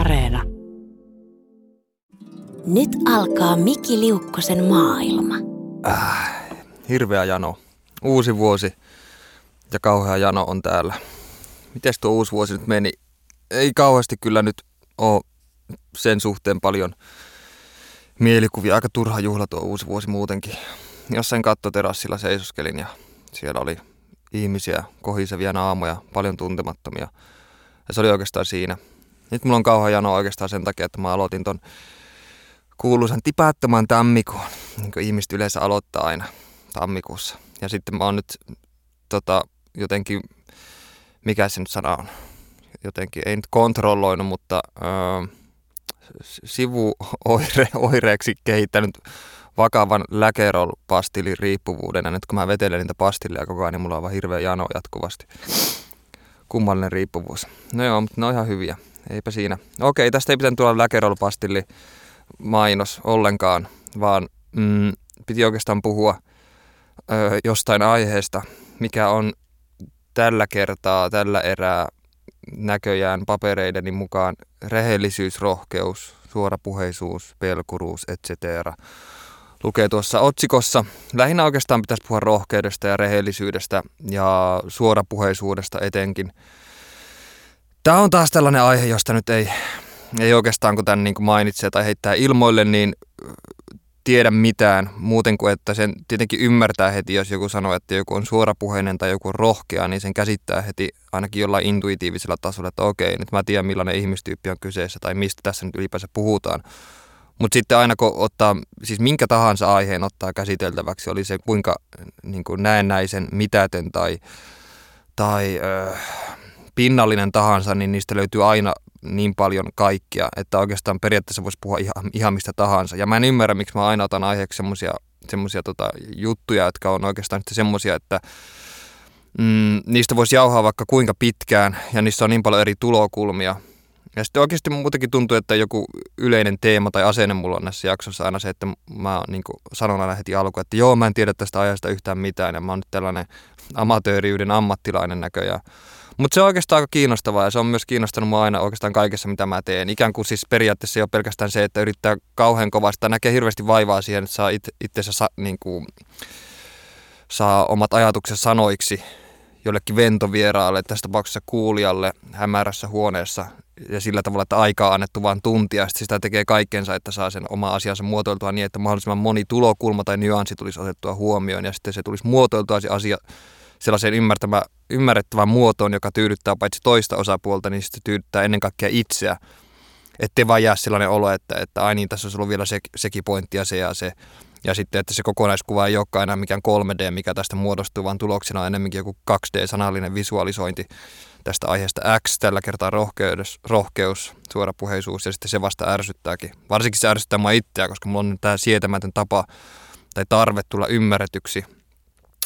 Areena. Nyt alkaa Miki Liukkosen maailma. Hirveä jano. Uusi vuosi ja kauhea jano on täällä. Mites tuo uusi vuosi nyt meni? Ei kauheasti kyllä nyt ole sen suhteen paljon mielikuvia. Aika turha juhla tuo uusi vuosi muutenkin. Jossain kattoterassilla seisoskelin ja siellä oli ihmisiä, kohisevia naamoja, paljon tuntemattomia. Ja se oli oikeastaan siinä. Nyt mulla on kauhean jano oikeastaan sen takia, että mä aloitin ton kuuluisan tipäättömän tammikuun. Niin kuin ihmiset yleensä aloittaa aina tammikuussa. Ja sitten mä oon nyt jotenkin, mikä se nyt sana on? Jotenkin, ei nyt kontrolloinut, mutta sivuoireeksi kehittänyt vakavan läkerol-pastiliriippuvuuden. Ja nyt kun mä vetelen niitä pastilleja koko ajan, niin mulla on vaan hirveä jano jatkuvasti. Kummallinen riippuvuus. No joo, mutta ne on ihan hyviä. Eipä siinä. Okei, tästä ei pitänyt tulla läkerol-pastillimainos ollenkaan, vaan piti oikeastaan puhua jostain aiheesta, mikä on tällä kertaa, tällä erää näköjään papereideni mukaan rehellisyys, rohkeus, suorapuheisuus, pelkuruus, etc. Lukee tuossa otsikossa. Lähinnä oikeastaan pitäisi puhua rohkeudesta ja rehellisyydestä ja suorapuheisuudesta etenkin. Tämä on taas tällainen aihe, josta nyt ei oikeastaan, kun tämän niin kuin mainitsee tai heittää ilmoille, niin tiedä mitään muuten kuin, että sen tietenkin ymmärtää heti, jos joku sanoo, että joku on suorapuheinen tai joku on rohkea, niin sen käsittää heti ainakin jollain intuitiivisella tasolla, että okei, nyt mä tiedän millainen ihmistyyppi on kyseessä tai mistä tässä nyt ylipäänsä puhutaan. Mutta sitten aina kun ottaa, siis minkä tahansa aiheen ottaa käsiteltäväksi, oli se kuinka niin kuin näennäisen, mitätön tai pinnallinen tahansa, niin niistä löytyy aina niin paljon kaikkia, että oikeastaan periaatteessa voisi puhua ihan mistä tahansa. Ja mä en ymmärrä, miksi mä aina otan aiheeksi semmoisia juttuja, jotka on oikeastaan semmoisia, että niistä voisi jauhaa vaikka kuinka pitkään, ja niissä on niin paljon eri tulokulmia. Ja sitten oikeasti muutenkin tuntuu, että joku yleinen teema tai asenne mulla on näissä jaksossa aina se, että mä niin kuin sanon aina heti alkuun, että joo, mä en tiedä tästä aiheesta yhtään mitään ja mä oon nyt tällainen amatööriyden ammattilainen näköjään. Mutta se on oikeastaan aika kiinnostavaa ja se on myös kiinnostanut mua aina oikeastaan kaikessa, mitä mä teen. Ikään kuin siis periaatteessa ei ole pelkästään se, että yrittää kauhean kovasti, näkee hirveästi vaivaa siihen, että saa itsensä niin kuin, saa omat ajatukset sanoiksi jollekin ventovieraalle, tässä tapauksessa kuulijalle hämärässä huoneessa. Ja sillä tavalla, että aikaa on annettu vain tuntia ja sitä tekee kaikkensa, että saa sen oma asiansa muotoiltua niin, että mahdollisimman moni tulokulma tai nyanssi tulisi otettua huomioon ja sitten se tulisi muotoiltua se asia sellaiseen ymmärrettävään muotoon, joka tyydyttää paitsi toista osapuolta, niin sitten tyydyttää ennen kaikkea itseä. Ettei vaan jää sellainen olo, että ai niin, tässä olisi ollut vielä sekin pointti ja se ja se. Ja sitten, että se kokonaiskuva ei olekaan enää mikään 3D, mikä tästä muodostuu, vaan tuloksena on enemmänkin joku 2D-sanallinen visualisointi tästä aiheesta X, tällä kertaa rohkeus, suorapuheisuus, ja sitten se vasta ärsyttääkin. Varsinkin se ärsyttää mua itseä, koska mulla on tämä sietämätön tapa tai tarve tulla ymmärretyksi.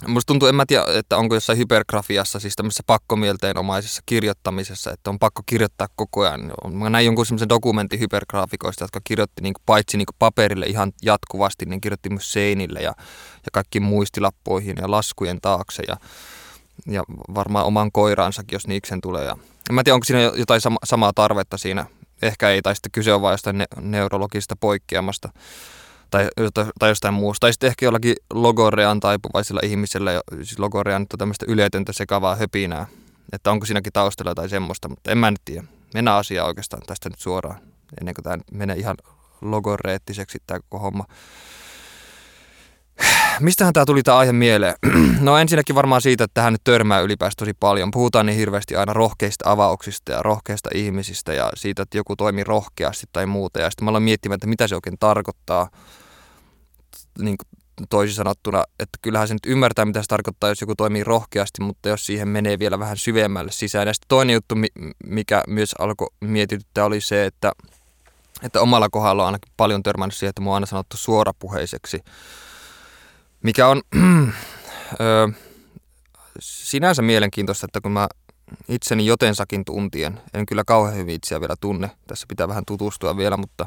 Musta tuntuu, en mä tiedä, että onko jossain hypergrafiassa, siis tämmöisessä pakkomielteenomaisessa kirjoittamisessa, että on pakko kirjoittaa koko ajan. Mä näin jonkun semmoisen dokumentin hypergraafikoista, jotka kirjoitti niin kuin, paitsi niin kuin paperille ihan jatkuvasti, niin kirjoitti myös seinille ja kaikkiin muistilappoihin ja laskujen taakse ja varmaan oman koiraansakin, jos niiksen tulee. Ja mä en tiedä, onko siinä jotain samaa tarvetta siinä. Ehkä ei, tai sitten kyse on vain jostain neurologista poikkeamasta. Tai jostain muusta. Tai sitten ehkä jollakin logorean taipuvaisilla ihmisillä, siis logorea nyt on tämmöistä yletöntä sekavaa höpinää, että onko siinäkin taustalla tai semmoista, mutta en mä nyt tiedä. Mennään asiaa oikeastaan tästä nyt suoraan, ennen kuin tämä menee ihan logoreettiseksi tämä koko homma. Mistähän tämä tuli tämä aihe mieleen? No ensinnäkin varmaan siitä, että tähän nyt törmää ylipäänsä tosi paljon. Puhutaan niin hirveästi aina rohkeista avauksista ja rohkeista ihmisistä ja siitä, että joku toimii rohkeasti tai muuta. Ja sitten mä aloin miettimään, että mitä se oikein tarkoittaa. Niin toisin sanottuna, että kyllähän se nyt ymmärtää, mitä se tarkoittaa, jos joku toimii rohkeasti, mutta jos siihen menee vielä vähän syvemmälle sisään. Ja sitten toinen juttu, mikä myös alkoi mietityttää, oli se, että omalla kohdalla on ainakin paljon törmännyt siihen, että mua on aina sanottu suorapuheiseksi. Mikä on sinänsä mielenkiintoista, että kun mä itseni jotensakin tuntien, en kyllä kauhean hyvin itseä vielä tunne, tässä pitää vähän tutustua vielä, mutta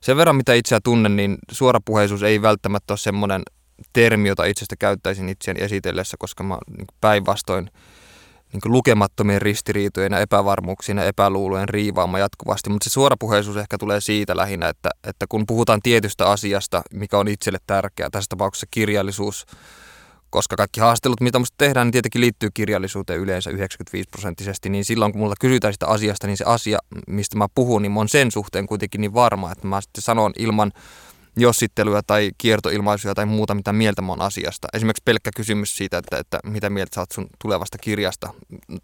sen verran mitä itseä tunnen, niin suorapuheisuus ei välttämättä ole semmoinen termi, jota itsestä käyttäisin itseäni esitellessä, koska mä päinvastoin niin kuin lukemattomien ristiriitojen ja epävarmuuksien ja epäluulojen riivaama jatkuvasti, mutta se suorapuheisuus ehkä tulee siitä lähinnä, että kun puhutaan tietystä asiasta, mikä on itselle tärkeää, tässä tapauksessa kirjallisuus, koska kaikki haastelut, mitä musta tehdään, niin tietenkin liittyy kirjallisuuteen yleensä 95%, niin silloin kun mulla kysytään sitä asiasta, niin se asia, mistä mä puhun, niin mä oon sen suhteen kuitenkin niin varma, että mä sitten sanon ilman jossittelyä tai kiertoilmaisuja tai muuta, mitä mieltä mä oon asiasta. Esimerkiksi pelkkä kysymys siitä, että mitä mieltä sä oot sun tulevasta kirjasta.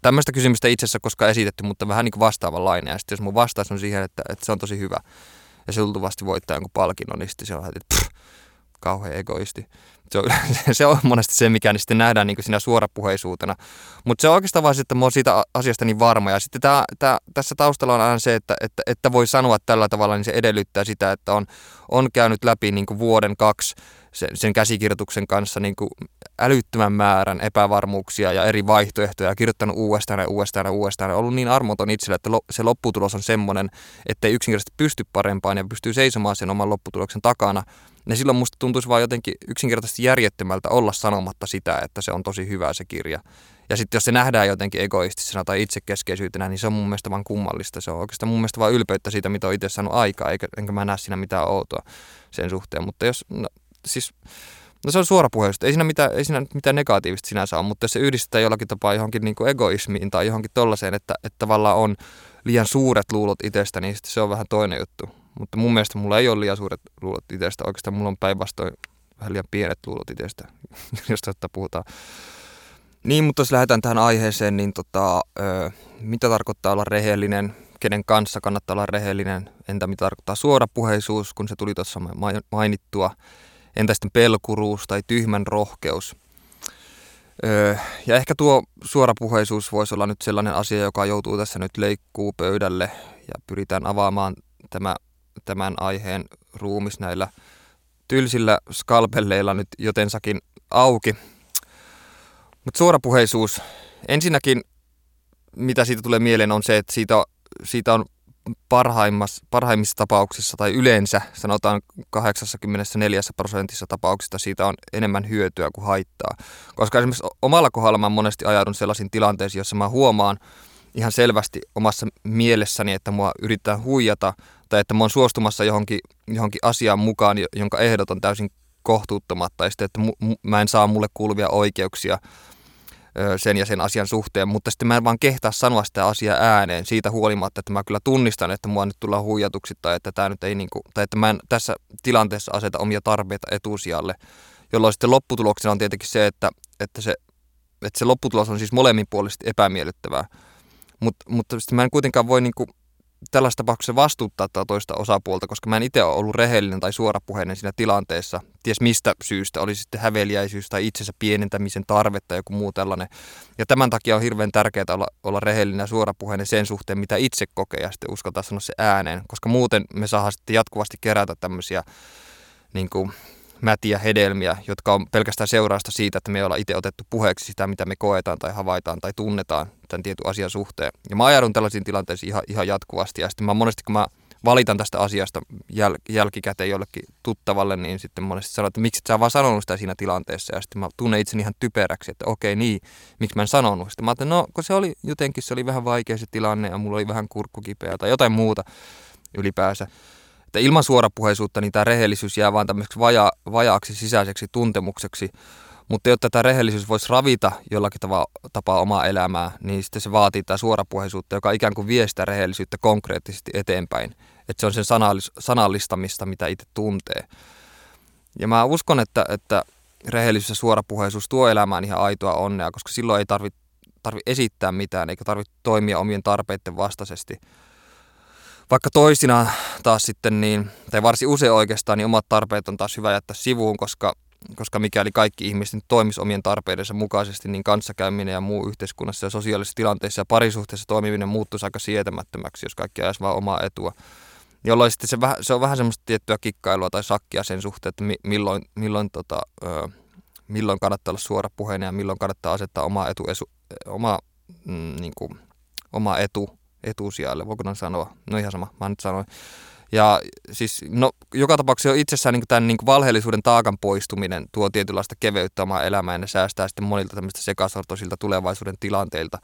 Tämmöistä kysymystä ei itse asiassa koskaan esitetty, mutta vähän niin kuin vastaavanlainen. Ja sitten jos mun vastaus on siihen, että se on tosi hyvä ja se tultavasti voittaa jonkun palkinnon, niin sitten se on, että kauhean egoisti. Se on monesti se, mikä niin sitten nähdään niin kuin siinä suorapuheisuutena. Mutta se on oikeastaan vaan se, että mä oon siitä asiasta niin varma. Ja sitten tässä taustalla on aina se, että voi sanoa tällä tavalla, niin se edellyttää sitä, että on käynyt läpi niin kuin vuoden kaksi sen käsikirjoituksen kanssa niin kuin älyttömän määrän epävarmuuksia ja eri vaihtoehtoja ja kirjoittanut uudestaan. On ollut niin armoton itsellä, että se lopputulos on semmoinen, että ei yksinkertaisesti pysty parempaan ja pystyy seisomaan sen oman lopputuloksen takana. Ja silloin musta tuntuisi vaan jotenkin yksinkertaisesti järjettömältä olla sanomatta sitä, että se on tosi hyvä se kirja. Ja sitten jos se nähdään jotenkin egoistisena tai itsekeskeisyytenä, niin se on mun mielestä vaan kummallista. Se on oikeastaan mun mielestä vaan ylpeyttä siitä, mitä on itse saanut aikaa, enkä mä näe siinä mitään outoa sen suhteen. Mutta jos, se on suorapuheista. Ei siinä mitään negatiivista sinänsä ole, mutta jos se yhdistetään jollakin tapaa johonkin niin kuin egoismiin tai johonkin tollaiseen, että tavallaan on liian suuret luulot itsestä, niin se on vähän toinen juttu. Mutta mun mielestä mulla ei ole liian suuret luulot itsestä. Oikeastaan mulla on päinvastoin vähän liian pienet luulot itsestä, josta puhutaan. Niin, mutta jos lähdetään tähän aiheeseen, niin mitä tarkoittaa olla rehellinen? Kenen kanssa kannattaa olla rehellinen? Entä mitä tarkoittaa suorapuheisuus, kun se tuli tuossa mainittua? Entä sitten pelkuruus tai tyhmän rohkeus? Ja ehkä tuo suorapuheisuus voisi olla nyt sellainen asia, joka joutuu tässä nyt leikkuu pöydälle ja pyritään avaamaan tämän aiheen ruumis näillä tylsillä skalpelleilla nyt jotensakin auki. Mutta suorapuheisuus. Ensinnäkin, mitä siitä tulee mieleen, on se, että siitä on parhaimmissa tapauksissa tai yleensä, sanotaan 84% tapauksista, siitä on enemmän hyötyä kuin haittaa. Koska esimerkiksi omalla kohdalla mä monesti ajaudun sellaisiin tilanteisiin, jossa mä huomaan ihan selvästi omassa mielessäni, että mua yritetään huijata tai että mä oon suostumassa johonkin asiaan mukaan, jonka ehdot on täysin kohtuuttomat tai sitten, että mä en saa mulle kuuluvia oikeuksia sen ja sen asian suhteen, mutta sitten mä en vaan kehtaa sanoa sitä asiaa ääneen siitä huolimatta, että mä kyllä tunnistan, että mua nyt tullaan huijatuksi tai että tää nyt ei niinku, tai että mä en tässä tilanteessa aseta omia tarpeita etusijalle, jolloin sitten lopputuloksena on tietenkin se, että se lopputulos on siis molemminpuolisesti epämiellyttävää. Mutta sitten mä en kuitenkaan voi niinku tällaisessa tapauksessa vastuuttaa toista osapuolta, koska mä en itse ole ollut rehellinen tai suorapuheinen siinä tilanteessa. Ties mistä syystä, oli sitten häveliäisyys tai itsensä pienentämisen tarve tai joku muu tällainen. Ja tämän takia on hirveän tärkeää olla rehellinen ja suorapuheinen sen suhteen, mitä itse kokee ja sitten uskaltaa sanoa se ääneen. Koska muuten me saadaan sitten jatkuvasti kerätä tämmöisiä niinku mätiä hedelmiä, jotka on pelkästään seurausta siitä, että me ei olla itse otettu puheeksi sitä, mitä me koetaan tai havaitaan tai tunnetaan tämän tietyn asian suhteen. Ja mä ajaudun tällaisiin tilanteisiin ihan jatkuvasti. Ja sitten mä monesti, kun mä valitan tästä asiasta jälkikäteen jollekin tuttavalle, niin sitten monesti sanon, että miksi et sä vaan sanonut sitä siinä tilanteessa. Ja sitten mä tunnen itseni ihan typeräksi, että okei niin, miksi mä en sanonut. Sitten mä ajattelin, no kun se oli vähän vaikea se tilanne ja mulla oli vähän kurkkukipeä tai jotain muuta ylipäänsä. Että ilman suorapuheisuutta niin tämä rehellisyys jää vaan tämmöiseksi vajaaksi sisäiseksi tuntemukseksi, mutta jotta tämä rehellisyys voisi ravita jollakin tapaa omaa elämää, niin sitten se vaatii tämä suorapuheisuutta, joka ikään kuin vie sitä rehellisyyttä konkreettisesti eteenpäin. Että se on sen sanallistamista, mitä itse tuntee. Ja mä uskon, että rehellisyys ja suorapuheisuus tuo elämään ihan aitoa onnea, koska silloin ei tarvitse esittää mitään eikä tarvitse toimia omien tarpeiden vastaisesti. Vaikka toisinaan taas sitten, niin, tai varsin usein oikeastaan, niin omat tarpeet on taas hyvä jättää sivuun, koska mikäli kaikki ihmiset nyt toimisi omien tarpeidensa mukaisesti, niin kanssakäyminen ja muu yhteiskunnassa ja sosiaalisissa tilanteissa ja parisuhteessa toimiminen muuttuisi aika sietämättömäksi, jos kaikki ajaisi vaan omaa etua. Jolloin sitten se on vähän semmoista tiettyä kikkailua tai sakkia sen suhteen, että milloin kannattaa olla suorapuheinen ja milloin kannattaa asettaa oma etu etusijalle, voiko sanoa? No ihan sama, mä nyt sanoin. Ja siis, no, joka tapauksessa itsessään niin tämän niin valheellisuuden taakan poistuminen tuo tietynlaista keveyttä omaa elämään ja säästää sitten monilta tämmöistä sekasortoisilta tulevaisuuden tilanteilta.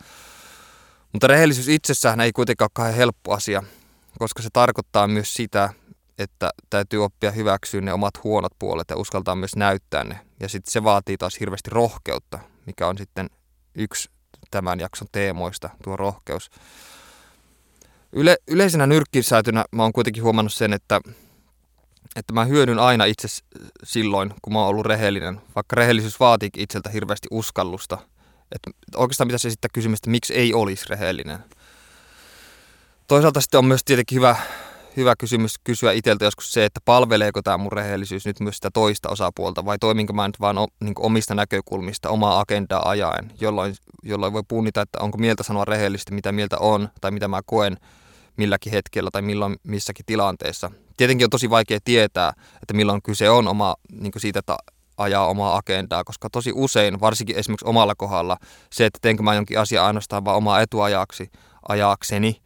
Mutta rehellisyys itsessään ei kuitenkaan ole helppo asia, koska se tarkoittaa myös sitä, että täytyy oppia hyväksyä ne omat huonot puolet ja uskaltaa myös näyttää ne. Ja sitten se vaatii taas hirveästi rohkeutta, mikä on sitten yksi tämän jakson teemoista, tuo rohkeus. Yleisenä nyrkkisäätynä mä oon kuitenkin huomannut sen, että mä hyödyn aina itse silloin, kun mä oon ollut rehellinen, vaikka rehellisyys vaatii itseltä hirveästi uskallusta. Että oikeastaan pitäisi esittää kysymystä, että miksi ei olisi rehellinen. Toisaalta sitten on myös tietenkin hyvä kysymys kysyä itseltä joskus se, että palveleeko tämä mun rehellisyys nyt myös sitä toista osapuolta vai toiminko mä nyt vaan niin kuin omista näkökulmista, omaa agendaa ajaen, jolloin voi punnita, että onko mieltä sanoa rehellisesti, mitä mieltä on tai mitä mä koen milläkin hetkellä tai milloin missäkin tilanteessa. Tietenkin on tosi vaikea tietää, että milloin kyse on oma, niin kuin siitä, että ajaa omaa agendaa, koska tosi usein, varsinkin esimerkiksi omalla kohdalla, se, että teenkö mä jonkin asian ainoastaan vaan omaa etuajaakseni,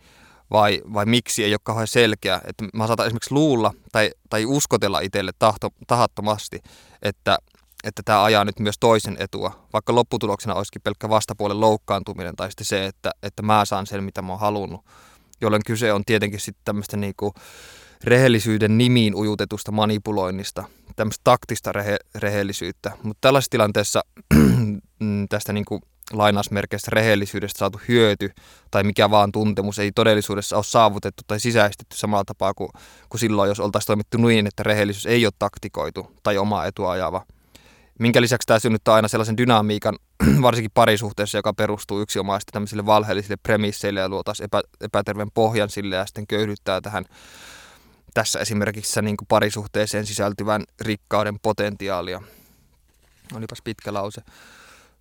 vai miksi ei ole kauhean selkeä, että mä saatan esimerkiksi luulla tai uskotella itselle tahattomasti, että tämä ajaa nyt myös toisen etua, vaikka lopputuloksena olisikin pelkkä vastapuolen loukkaantuminen tai sitten se, että mä saan sen, mitä mä oon halunnut, jolloin kyse on tietenkin sitten tämmöistä niinku rehellisyyden nimiin ujutetusta manipuloinnista, tämmöistä taktista rehellisyyttä, mutta tällaisessa tilanteessa tästä niinku lainausmerkeistä rehellisyydestä saatu hyöty tai mikä vaan tuntemus ei todellisuudessa ole saavutettu tai sisäistetty samalla tapaa kuin silloin, jos oltaisiin toimittu niin, että rehellisyys ei ole taktikoitu tai omaa etua ajava. Minkä lisäksi tämä synnyttää aina sellaisen dynamiikan, varsinkin parisuhteessa, joka perustuu yksinomaisesti tämmöisille valheellisille premisseille ja luo taas epäterveen pohjan sille ja sitten köyhdyttää tähän tässä esimerkiksi niin kuin parisuhteeseen sisältyvän rikkauden potentiaalia. Olipas pitkä lause.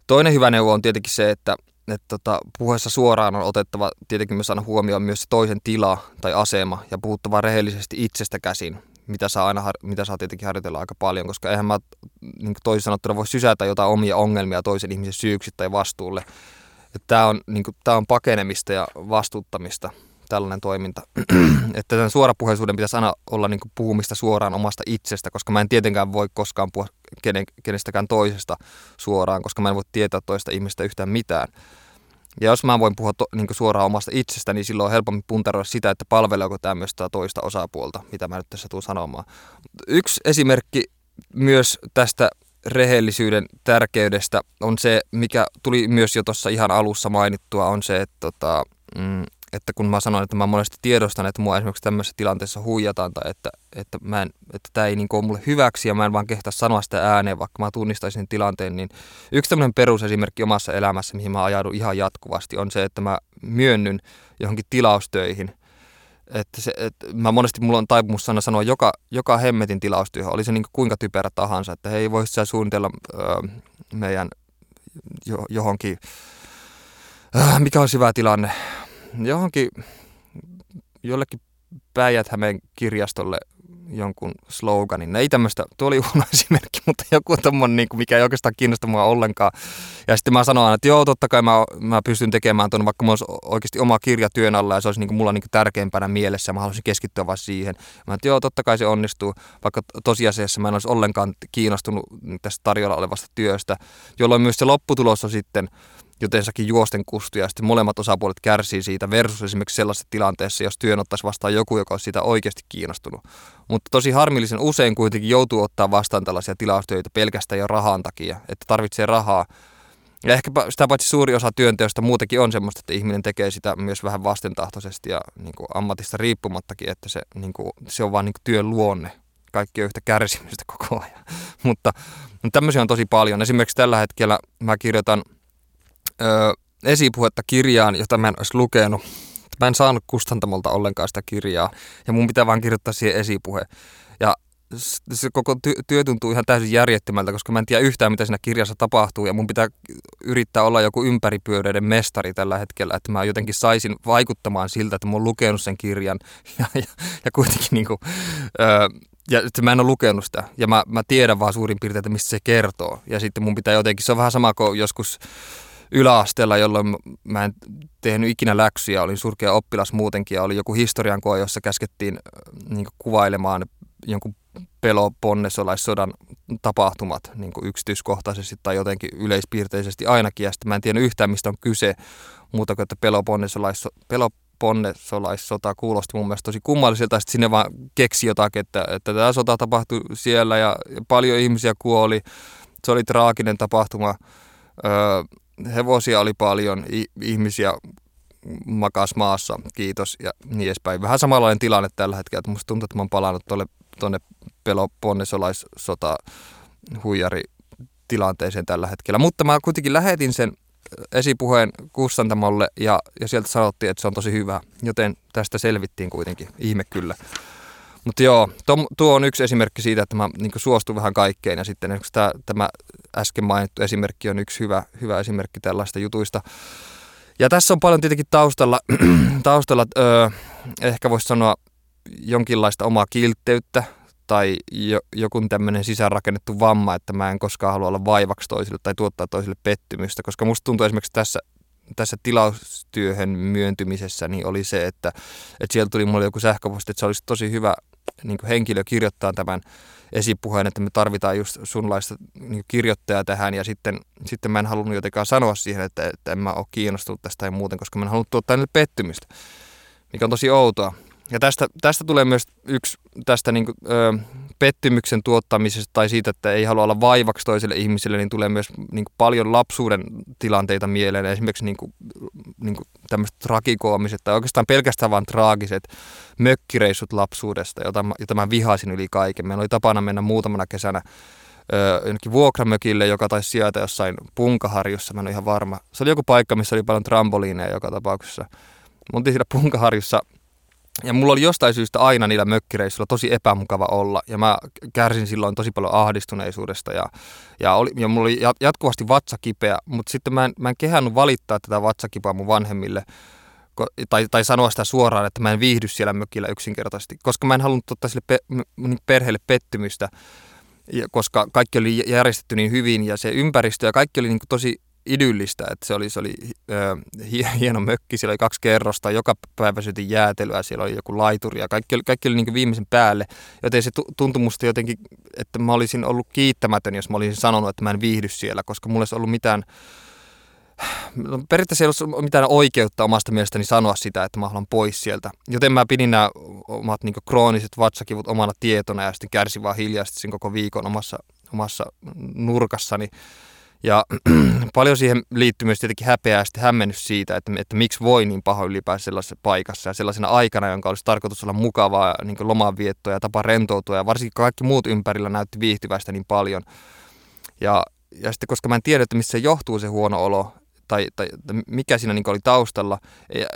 Toinen hyvä neuvo on tietenkin se, että puheessa suoraan on otettava tietenkin myös aina huomioon myös toisen tila tai asema ja puhuttava rehellisesti itsestä käsin, mitä saa tietenkin harjoitella aika paljon, koska eihän mä niin toisin sanottuna voi sysätä jotain omia ongelmia toisen ihmisen syyksi tai vastuulle. Tämä on pakenemista ja vastuuttamista, tällainen toiminta. Että tämän suorapuheisuuden pitäisi aina olla niin kuin puhumista suoraan omasta itsestä, koska mä en tietenkään voi koskaan puhua kenestäkään toisesta suoraan, koska mä en voi tietää toista ihmistä yhtään mitään. Ja jos mä voin puhua niin kuin suoraan omasta itsestä, niin silloin on helpommin puntaroida sitä, että palveleeko tämä myös sitä toista osapuolta, mitä mä nyt tässä tuun sanomaan. Yksi esimerkki myös tästä rehellisyyden tärkeydestä on se, mikä tuli myös jo tuossa ihan alussa mainittua, on se, että kun mä sanoin, että mä monesti tiedostan, että mua esimerkiksi tämmöisessä tilanteessa huijataan tai että tämä ei niin kuin ole mulle hyväksi ja mä en vaan kehtaa sanoa sitä ääneen, vaikka mä tunnistaisin tilanteen, niin yksi tämmöinen perusesimerkki omassa elämässä, mihin mä ajaudun ihan jatkuvasti, on se, että mä myönnyn johonkin tilaustöihin. Että mä monesti mulla on taipumus sanoa joka hemmetin tilaustyöhön, oli se niin kuin kuinka typerä tahansa, että hei, voisit sä suunnitella meidän johonkin, mikä on hyvä tilanne, jollekin Päijät-Hämeen kirjastolle jonkun sloganin. Ei tämmöistä, tuo oli huono esimerkki, mutta joku tommonen, mikä ei oikeastaan kiinnosta mua ollenkaan. Ja sitten mä sanoin, että joo, totta kai mä pystyn tekemään tuon, vaikka mulla olisi oikeasti oma kirja työn alla ja se olisi mulla tärkeimpänä mielessä ja mä haluaisin keskittyä vaan siihen. Mä että joo, totta kai se onnistuu, vaikka tosiasiassa mä en olisi ollenkaan kiinnostunut tästä tarjolla olevasta työstä, jolloin myös se lopputulos on sitten jotensakin juosten kustuja ja sitten molemmat osapuolet kärsii siitä versus esimerkiksi sellaisessa tilanteessa, jos työn ottaisi vastaan joku, joka olisi siitä oikeasti kiinnostunut. Mutta tosi harmillisen usein kuitenkin joutuu ottaa vastaan tällaisia tilaustöitä pelkästään jo rahan takia, että tarvitsee rahaa. Ja ehkä sitä paitsi suuri osa työnteosta muutenkin on semmoista, että ihminen tekee sitä myös vähän vastentahtoisesti ja niin kuin ammatista riippumattakin, että se on vaan niin kuin työn luonne. Kaikki on yhtä kärsimystä koko ajan. Mutta tämmöisiä on tosi paljon. Esimerkiksi tällä hetkellä mä kirjoitan esipuhetta kirjaan, jota mä en olisi lukenut. Mä en saanut kustantamolta ollenkaan sitä kirjaa ja mun pitää vaan kirjoittaa siihen esipuhe. Ja se koko työ tuntuu ihan täysin järjettömältä, koska mä en tiedä yhtään, mitä siinä kirjassa tapahtuu ja mun pitää yrittää olla joku ympäripyöreiden mestari tällä hetkellä, että mä jotenkin saisin vaikuttamaan siltä, että mä oon lukenut sen kirjan ja kuitenkin niinku... Ja sitten mä en ole lukenut sitä, ja mä tiedän vaan suurin piirtein, mistä se kertoo. Ja sitten mun pitää jotenkin, se on vähän sama kuin joskus yläasteella, jolloin mä en tehnyt ikinä läksyjä, olin surkea oppilas muutenkin ja oli joku historian koe, jossa käskettiin niin kuin kuvailemaan jonkun Peloponnesolaissodan tapahtumat niin kuin yksityiskohtaisesti tai jotenkin yleispiirteisesti ainakin. Ja sitten mä en tiennyt yhtään, mistä on kyse muuta kuin, että Peloponnesolaissota kuulosti mun mielestä tosi kummalliselta. Sitten sinne vaan keksi jotakin, että tämä sota tapahtui siellä ja paljon ihmisiä kuoli. Se oli traaginen tapahtuma. Hevosia oli paljon, ihmisiä makas maassa, kiitos ja niin edespäin. Vähän samanlainen tilanne tällä hetkellä, että musta tuntuu, että mä oon palannut tuonne Peloponnesolaissota huijaritilanteeseen tällä hetkellä. Mutta mä kuitenkin lähetin sen esipuheen kustantamolle ja sieltä sanottiin, että se on tosi hyvä, joten tästä selvittiin kuitenkin, ihme kyllä. Mutta joo, tuo on yksi esimerkki siitä, että mä niin suostun vähän kaikkeen ja sitten tämä äsken mainittu esimerkki on yksi hyvä esimerkki tällaista jutuista. Ja tässä on paljon tietenkin taustalla ehkä voisi sanoa jonkinlaista omaa kiltteyttä tai joku tämmöinen sisäänrakennettu vamma, että mä en koskaan halua olla vaivaksi toisille tai tuottaa toisille pettymystä, koska musta tuntuu esimerkiksi tässä tilaustyöhön myöntymisessä niin oli se, että sieltä tuli mulle joku sähköposti, että se olisi tosi hyvä niin kuin henkilö kirjoittaa tämän esipuheen, että me tarvitaan just sunlaista niin kuin kirjoittajaa tähän ja sitten mä en halunnut jotenkaan sanoa siihen, että en mä ole kiinnostunut tästä ja muuten, koska mä en halunnut tuottaa niille pettymistä, mikä on tosi outoa. Ja tästä tulee myös yksi tästä niin kuin, pettymyksen tuottamisesta tai siitä, että ei halua olla vaivaksi toiselle ihmiselle, niin tulee myös niin kuin, paljon lapsuuden tilanteita mieleen. Esimerkiksi niin kuin tämmöiset tragikoomiset tai oikeastaan pelkästään vain traagiset mökkireissut lapsuudesta, jota mä vihasin yli kaiken. Meillä oli tapana mennä muutamana kesänä jonnekin vuokramökille, joka taisi sijaita jossain Punkaharjussa, mä en ole ihan varma. Se oli joku paikka, missä oli paljon tramboliineja joka tapauksessa. Mä oltiin siellä Punkaharjussa. Ja mulla oli jostain syystä aina niillä mökkireissuilla tosi epämukava olla ja mä kärsin silloin tosi paljon ahdistuneisuudesta ja mulla oli jatkuvasti vatsakipeä, mutta sitten mä en kehannut valittaa tätä vatsakipaa mun vanhemmille tai sanoa sitä suoraan, että mä en viihdy siellä mökillä yksinkertaisesti, koska mä en halunnut ottaa sille perheelle pettymystä, koska kaikki oli järjestetty niin hyvin ja se ympäristö ja kaikki oli niin kuin tosi idyllistä, että se oli hieno mökki, siellä oli 2 kerrosta, joka päivä syötiin jäätelyä, siellä oli joku laituri ja kaikki oli niin kuin viimeisen päälle, joten se tuntui musta jotenkin, että mä olisin ollut kiittämätön, jos mä olisin sanonut, että mä en viihdy siellä, koska mulla ei olisi ollut mitään, periaatteessa ei ollut mitään oikeutta omasta mielestäni sanoa sitä, että mä haluan pois sieltä, joten mä pidin nämä omat niin kuin krooniset vatsakivut omana tietona ja sitten kärsin vaan hiljaisesti sen koko viikon omassa nurkassani. Ja paljon siihen liittyy myös tietenkin häpeää ja sitten hämmennys siitä, että miksi voi niin pahoin ylipäänsä sellaisessa paikassa ja sellaisena aikana, jonka olisi tarkoitus olla mukavaa niin kuin lomanviettoa ja tapa rentoutua ja varsinkin kaikki muut ympärillä näytti viihtyväistä niin paljon. Ja sitten koska mä en tiedä, että missä se johtuu se huono olo tai mikä siinä niin kuin oli taustalla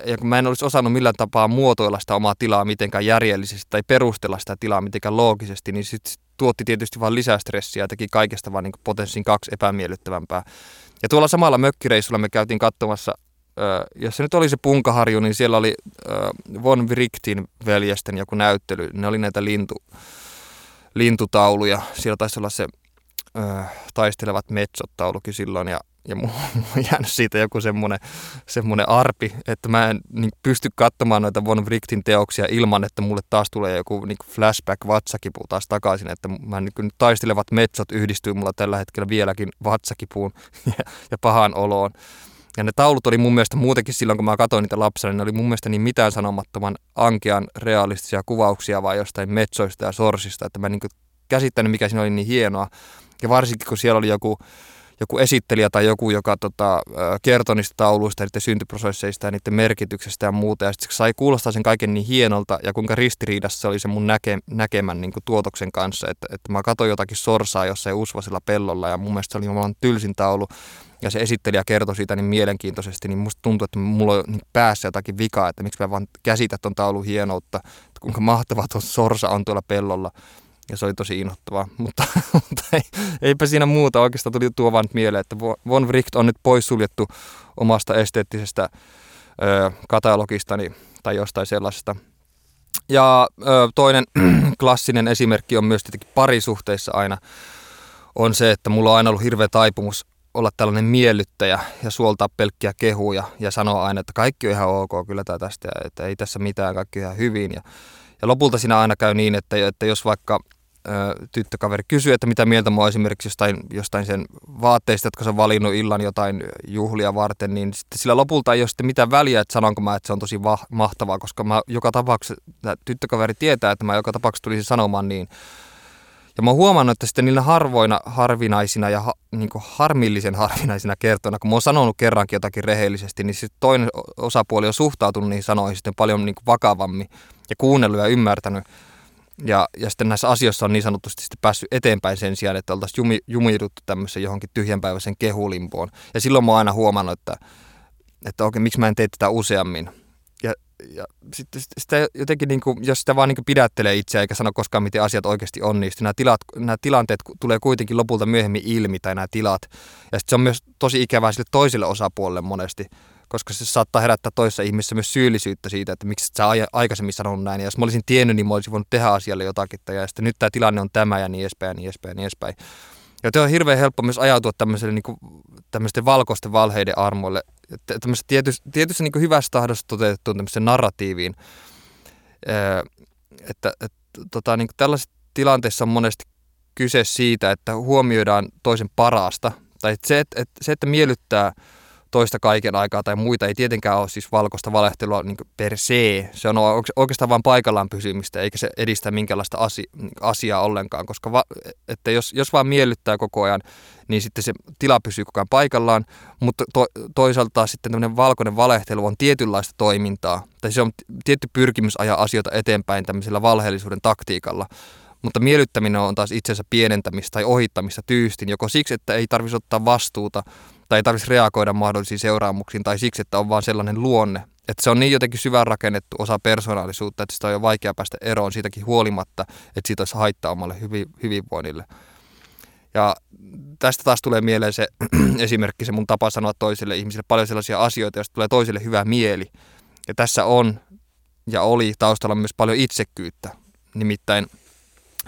ja kun mä en olisi osannut millään tapaa muotoilla sitä omaa tilaa mitenkään järjellisesti tai perustella sitä tilaa mitenkään loogisesti, niin sitten tuotti tietysti vaan lisää stressiä ja teki kaikesta vaan niin kuin potenssin 2 epämiellyttävämpää. Ja tuolla samalla mökkireissulla me käytiin katsomassa, jos se nyt oli se Punkaharju, niin siellä oli Von Wrightin veljesten joku näyttely. Ne oli näitä lintutauluja. Siellä taisi olla se taistelevat metsot-taulukin silloin ja mulla on jäänyt siitä joku semmoinen arpi, että mä en niin pysty katsomaan noita Von Wrightin teoksia ilman, että mulle taas tulee joku niin flashback-vatsakipu taas takaisin, että mä niin taistelevat metsot yhdistyy mulla tällä hetkellä vieläkin vatsakipuun ja pahaan oloon. Ja ne taulut oli mun mielestä muutenkin silloin, kun mä katsoin niitä lapsena, niin ne oli mun mielestä niin mitään sanomattoman ankean realistisia kuvauksia vaan jostain metsoista ja sorsista, että mä en niin käsittänyt, mikä siinä oli niin hienoa. Ja varsinkin, kun siellä oli joku esittelijä tai joku, joka kertoi niistä tauluista, niiden syntyprosesseista ja niiden merkityksestä ja muuta. Ja sitten se sai kuulostaa sen kaiken niin hienolta ja kuinka ristiriidassa se oli se mun näkemän niin kuin tuotoksen kanssa. Että mä katsoin jotakin sorsaa jossain usvasilla pellolla ja mun mielestä se oli jollain tylsin taulu. Ja se esittelijä kertoi siitä niin mielenkiintoisesti, niin musta tuntuu, että mulla on päässä jotakin vikaa, että miksi mä vaan käsitän ton taulun hienoutta, että kuinka mahtavaa tuo sorsa on tuolla pellolla. Ja se oli tosi inhottavaa, mutta eipä siinä muuta. Oikeastaan tuli tuo vaan mieleen, että Von Wright on nyt poissuljettu omasta esteettisestä katalogistani tai jostain sellaisesta. Ja toinen klassinen esimerkki on myös tietenkin parisuhteissa aina on se, että mulla on aina ollut hirveä taipumus olla tällainen miellyttäjä ja suoltaa pelkkiä kehuja ja sanoa aina, että kaikki on ihan ok, kyllä tai tästä, että ei tässä mitään, kaikki on ihan hyvin. Ja lopulta siinä aina käy niin, että jos vaikka tyttökaveri kysyy, että mitä mieltä mua esimerkiksi jostain sen vaatteista, jotka se on valinnut illan jotain juhlia varten, niin sitten sillä lopulta ei ole sitten mitään väliä, että sanonko mä, että se on tosi mahtavaa, koska mä joka tapauksessa, tyttökaveri tietää, että mä joka tapauksessa tulisin sanomaan niin. Ja mä oon huomannut, että sitten niillä harvinaisina ja niin kuin harmillisen harvinaisina kertoina, kun mä oon sanonut kerrankin jotakin rehellisesti, niin sitten toinen osapuoli on suhtautunut niihin sanoihin sitten paljon niin kuin vakavammin ja kuunnellut ja ymmärtänyt. Ja sitten näissä asioissa on niin sanotusti sitten päässyt eteenpäin sen sijaan, että oltaisiin jumiuduttu tämmöiseen johonkin tyhjänpäiväisen kehulimpoon. Ja silloin mä oon aina huomannut, että okei, miksi mä en tee tätä useammin. Ja sitten sitä jotenkin, niin kuin, jos sitä vaan niin kuin pidättelee itseä eikä sano koskaan, miten asiat oikeasti on, niin nämä tilanteet tulee kuitenkin lopulta myöhemmin ilmi tai nämä tilat. Ja sitten se on myös tosi ikävää sille toiselle osapuolelle monesti, koska se saattaa herättää toisessa ihmisessä myös syyllisyyttä siitä, että miksi sä aikaisemmin sanonut näin. Ja jos mä olisin tiennyt, niin mä olisin voinut tehdä asialle jotakin. Ja sitten nyt tämä tilanne on tämä ja niin edespäin ja niin edespäin ja niin edespäin. Joten on hirveän helppo myös ajautua tämmöisten valkoisten valheiden armoille, tämmöisessä tietyssä niin kuin hyvässä tahdossa toteutettuun tämmöiseen narratiiviin. Niin kuin tällaisessa tilanteessa on monesti kyse siitä, että huomioidaan toisen parasta. Tai että miellyttää toista kaiken aikaa tai muita ei tietenkään ole siis valkoista valehtelua niin kuin per se. Se on oikeastaan vain paikallaan pysymistä, eikä se edistä minkäänlaista asiaa ollenkaan. Koska että jos vaan miellyttää koko ajan, niin sitten se tila pysyy koko ajan paikallaan. Mutta toisaalta sitten tämmöinen valkoinen valehtelu on tietynlaista toimintaa. Tai se on tietty pyrkimys ajaa asioita eteenpäin tämmöisellä valheellisuuden taktiikalla. Mutta miellyttäminen on taas itsensä pienentämistä tai ohittamista tyystin, joko siksi, että ei tarvitsisi ottaa vastuuta, tai ei tarvitsisi reagoida mahdollisiin seuraamuksiin, tai siksi, että on vaan sellainen luonne. Että se on niin jotenkin syvään rakennettu osa persoonallisuutta, että sitä on jo vaikea päästä eroon siitäkin huolimatta, että siitä olisi haittaa omalle hyvinvoinnille. Ja tästä taas tulee mieleen se esimerkki, se mun tapa sanoa toisille ihmisille paljon sellaisia asioita, joista tulee toisille hyvä mieli. Ja tässä on ja oli taustalla myös paljon itsekkyyttä,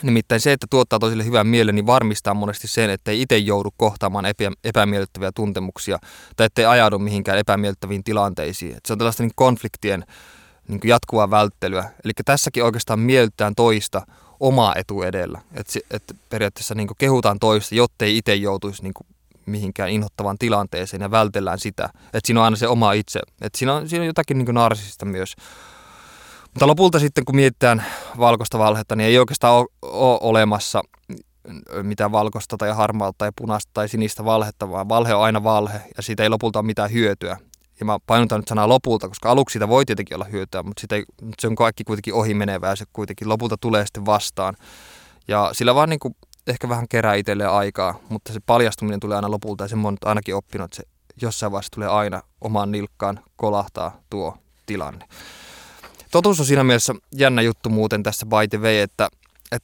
Nimittäin se, että tuottaa toisille hyvän mielen, niin varmistaa monesti sen, että ei itse joudu kohtaamaan epämiellyttäviä tuntemuksia tai ettei ajaudu mihinkään epämiellyttäviin tilanteisiin. Et se on tällaista niin konfliktien niin jatkuvaa välttelyä. Eli tässäkin oikeastaan miellyttää toista omaa etu edellä. Et periaatteessa niin kehutaan toista, jottei itse joutuisi niin mihinkään inhottavaan tilanteeseen ja vältellään sitä. Et siinä on aina se oma itse. Et siinä on jotakin niin narsista myös. Mutta lopulta sitten, kun mietitään valkoista valhetta, niin ei oikeastaan ole olemassa mitään valkoista tai harmaata tai punaista tai sinistä valhetta, vaan valhe on aina valhe ja siitä ei lopulta ole mitään hyötyä. Ja mä painotan nyt sanaa lopulta, koska aluksi siitä voi tietenkin olla hyötyä, mutta se on kaikki kuitenkin ohimenevää ja se kuitenkin lopulta tulee sitten vastaan. Ja sillä vaan niin kuin ehkä vähän kerää itselleen aikaa, mutta se paljastuminen tulee aina lopulta ja sen mä oon ainakin oppinut, että se jossain vaiheessa tulee aina omaan nilkkaan kolahtaa tuo tilanne. Totuus on siinä mielessä jännä juttu muuten tässä by the way, että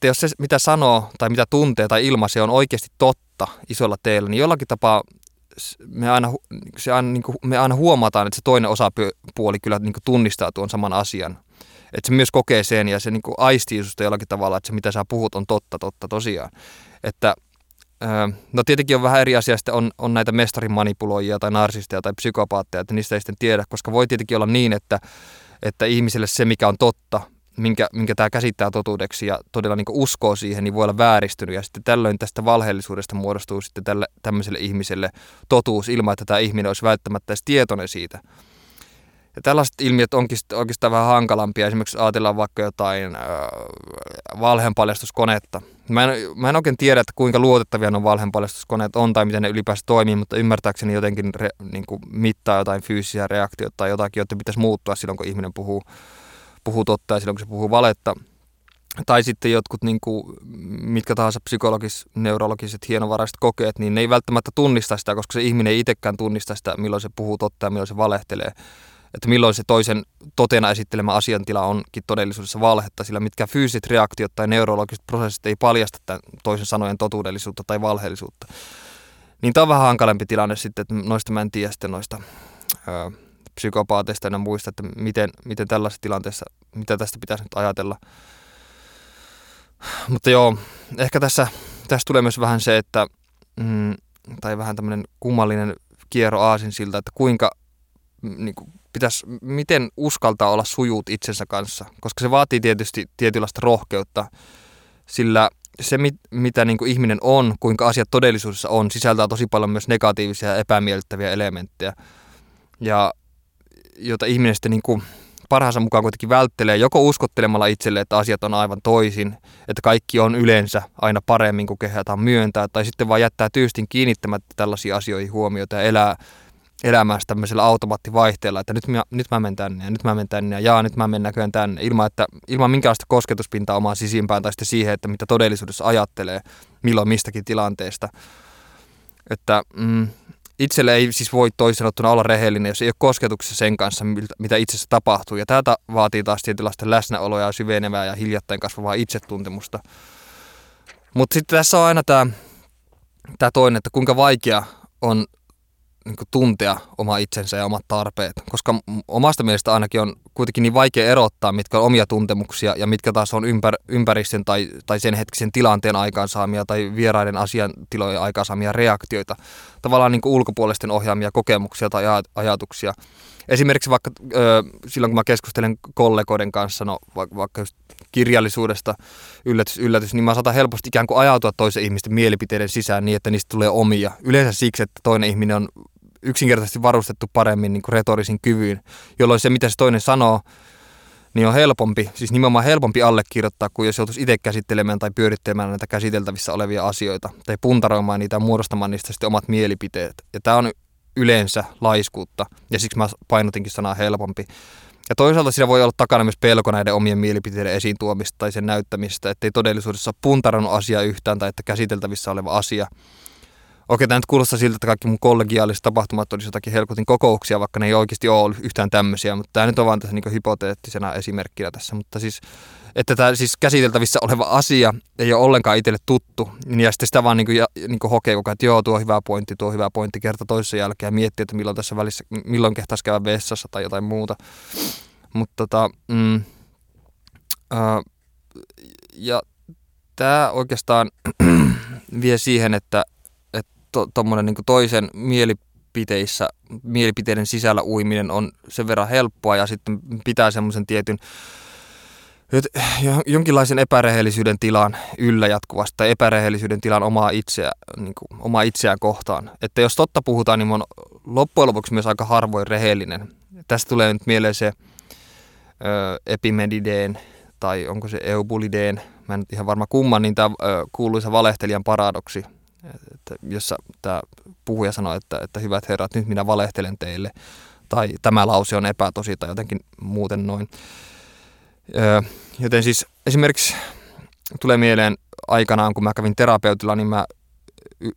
jos se mitä sanoo tai mitä tuntee tai ilmaisee on oikeasti totta isolla teillä, niin jollakin tapaa me aina huomataan, että se toinen osapuoli kyllä niin kuin tunnistaa tuon saman asian. Että se myös kokee sen ja se niin kuin aistii susta jollakin tavalla, että se mitä sä puhut on totta tosiaan. Että no tietenkin on vähän eri asia, että on näitä mestarimanipuloijia tai narsisteja tai psykopaatteja, että niistä ei sitten tiedä, koska voi tietenkin olla niin, että ihmiselle se, mikä on totta, minkä tämä käsittää totuudeksi ja todella niin kuin uskoo siihen, niin voi olla vääristynyt. Ja sitten tällöin tästä valheellisuudesta muodostuu sitten tämmöiselle ihmiselle totuus ilman, että tämä ihminen olisi välttämättä edes tietoinen siitä. Ja tällaiset ilmiöt onkin oikeastaan vähän hankalampia. Esimerkiksi ajatellaan vaikka jotain valheenpaljastuskonetta. Mä en oikein tiedä, että kuinka luotettavia nuo valheenpaljastuskoneet on tai miten ne ylipäänsä toimii, mutta ymmärtääkseni jotenkin niin kuin mittaa jotain fyysisiä reaktioita tai jotakin, jotta pitäisi muuttua silloin, kun ihminen puhuu totta ja silloin, kun se puhuu valetta. Tai sitten jotkut niin kuin, mitkä tahansa neurologiset, hienovaraiset kokeet, niin ne ei välttämättä tunnista sitä, koska se ihminen ei itsekään tunnista sitä, milloin se puhuu totta ja milloin se valehtelee. Että milloin se toisen totena esittelemä asiantila onkin todellisuudessa valhetta, sillä mitkä fyysiset reaktiot tai neurologiset prosessit ei paljasta tämän toisen sanojen totuudellisuutta tai valheellisuutta. Niin tämä on vähän hankalempi tilanne sitten, että noista mä en tiedä sitten noista psykopaateista ja muista, että miten tällaisessa tilanteessa, mitä tästä pitäisi nyt ajatella. Mutta joo, ehkä tässä tulee myös vähän se, että tai vähän tämmöinen kummallinen kierro aasinsilta, että kuinka niin kuin pitäisi, miten uskaltaa olla sujuut itsensä kanssa, koska se vaatii tietysti tietynlaista rohkeutta, sillä se, mitä niin kuin ihminen on, kuinka asiat todellisuudessa on, sisältää tosi paljon myös negatiivisia ja epämiellyttäviä elementtejä, ja jota ihminen sitten niin kuin parhaansa mukaan kuitenkin välttelee joko uskottelemalla itselle, että asiat on aivan toisin, että kaikki on yleensä aina paremmin kuin kehdataan myöntää, tai sitten vaan jättää tyystin kiinnittämättä tällaisiin asioihin huomiota ja elää elämässä tämmöisellä automaattivaihteella, että nyt mä menen tänne ja nyt mä menen tänne ja jaa, nyt mä menen näköjään tänne, ilman minkäänlaista kosketuspintaa omaan sisimpään tai sitten siihen, että mitä todellisuudessa ajattelee milloin mistäkin tilanteesta. Että itselle ei siis voi toisin sanottuna olla rehellinen, jos ei ole kosketuksessa sen kanssa, mitä itsessä tapahtuu. Ja tätä vaatii taas tietynlaista läsnäoloa ja syvenevää ja hiljattain kasvavaa itsetuntemusta. Mutta sitten tässä on aina tämä toinen, että kuinka vaikea on niin kuin tuntea oma itsensä ja omat tarpeet. Koska omasta mielestä ainakin on kuitenkin niin vaikea erottaa, mitkä on omia tuntemuksia ja mitkä taas on ympäristön tai sen hetkisen tilanteen aikaansaamia tai vieraiden asiantilojen aikaansaamia reaktioita. Tavallaan niin kuin ulkopuolisten ohjaamia kokemuksia tai ajatuksia. Esimerkiksi vaikka silloin, kun mä keskustelen kollegoiden kanssa, no vaikka just kirjallisuudesta, yllätys, niin mä saatan helposti ikään kuin ajautua toisen ihmisten mielipiteiden sisään niin, että niistä tulee omia. Yleensä siksi, että toinen ihminen on yksinkertaisesti varustettu paremmin niin kuin retorisin kyvyin, jolloin se, mitä se toinen sanoo, niin on helpompi, siis nimenomaan helpompi allekirjoittaa, kuin jos joutuisi itse käsittelemään tai pyörittelemään näitä käsiteltävissä olevia asioita, tai puntaroimaan niitä ja muodostamaan niistä sitten omat mielipiteet. Ja tämä on yleensä laiskuutta, ja siksi mä painotinkin sanaa helpompi. Ja toisaalta siinä voi olla takana myös pelko näiden omien mielipiteiden esiin tuomista tai sen näyttämistä, ettei todellisuudessa ole puntarannut asiaa yhtään tai että käsiteltävissä oleva asia. Okei, tämä nyt kuulostaa siltä, että kaikki mun kollegiaaliset tapahtumat olisi jotakin helkutin kokouksia, vaikka ne ei oikeasti ole ollut yhtään tämmöisiä, mutta tämä nyt on vaan tässä niin hypoteettisena esimerkkinä tässä. Mutta siis, että tämä siis käsiteltävissä oleva asia ei ole ollenkaan itselle tuttu, ja sitten sitä vaan niin kuin hokee koko ajan, että joo, tuo hyvä pointti kerta toisessa jälkeen ja miettii, että milloin tässä välissä, milloin kehtaisi käydä vessassa tai jotain muuta. Mutta ja tämä oikeastaan vie siihen, että tuommoinen niin toisen mielipiteiden sisällä uiminen on sen verran helppoa ja sitten pitää semmoisen tietyn jonkinlaisen epärehellisyyden tilan yllä jatkuvasti tai epärehellisyyden tilan omaa itseään kohtaan. Että jos totta puhutaan, niin mä oon loppujen lopuksi myös aika harvoin rehellinen. Tästä tulee nyt mieleen se Epimedideen tai onko se Eubulideen, mä en ihan varma kumman, niin tämä kuuluisa valehtelijan paradoksi. Että jossa tämä puhuja sanoi, että hyvät herrat, nyt minä valehtelen teille, tai tämä lause on epätosi, tai jotenkin muuten noin. Joten siis esimerkiksi tulee mieleen aikanaan, kun mä kävin terapeutilla, niin mä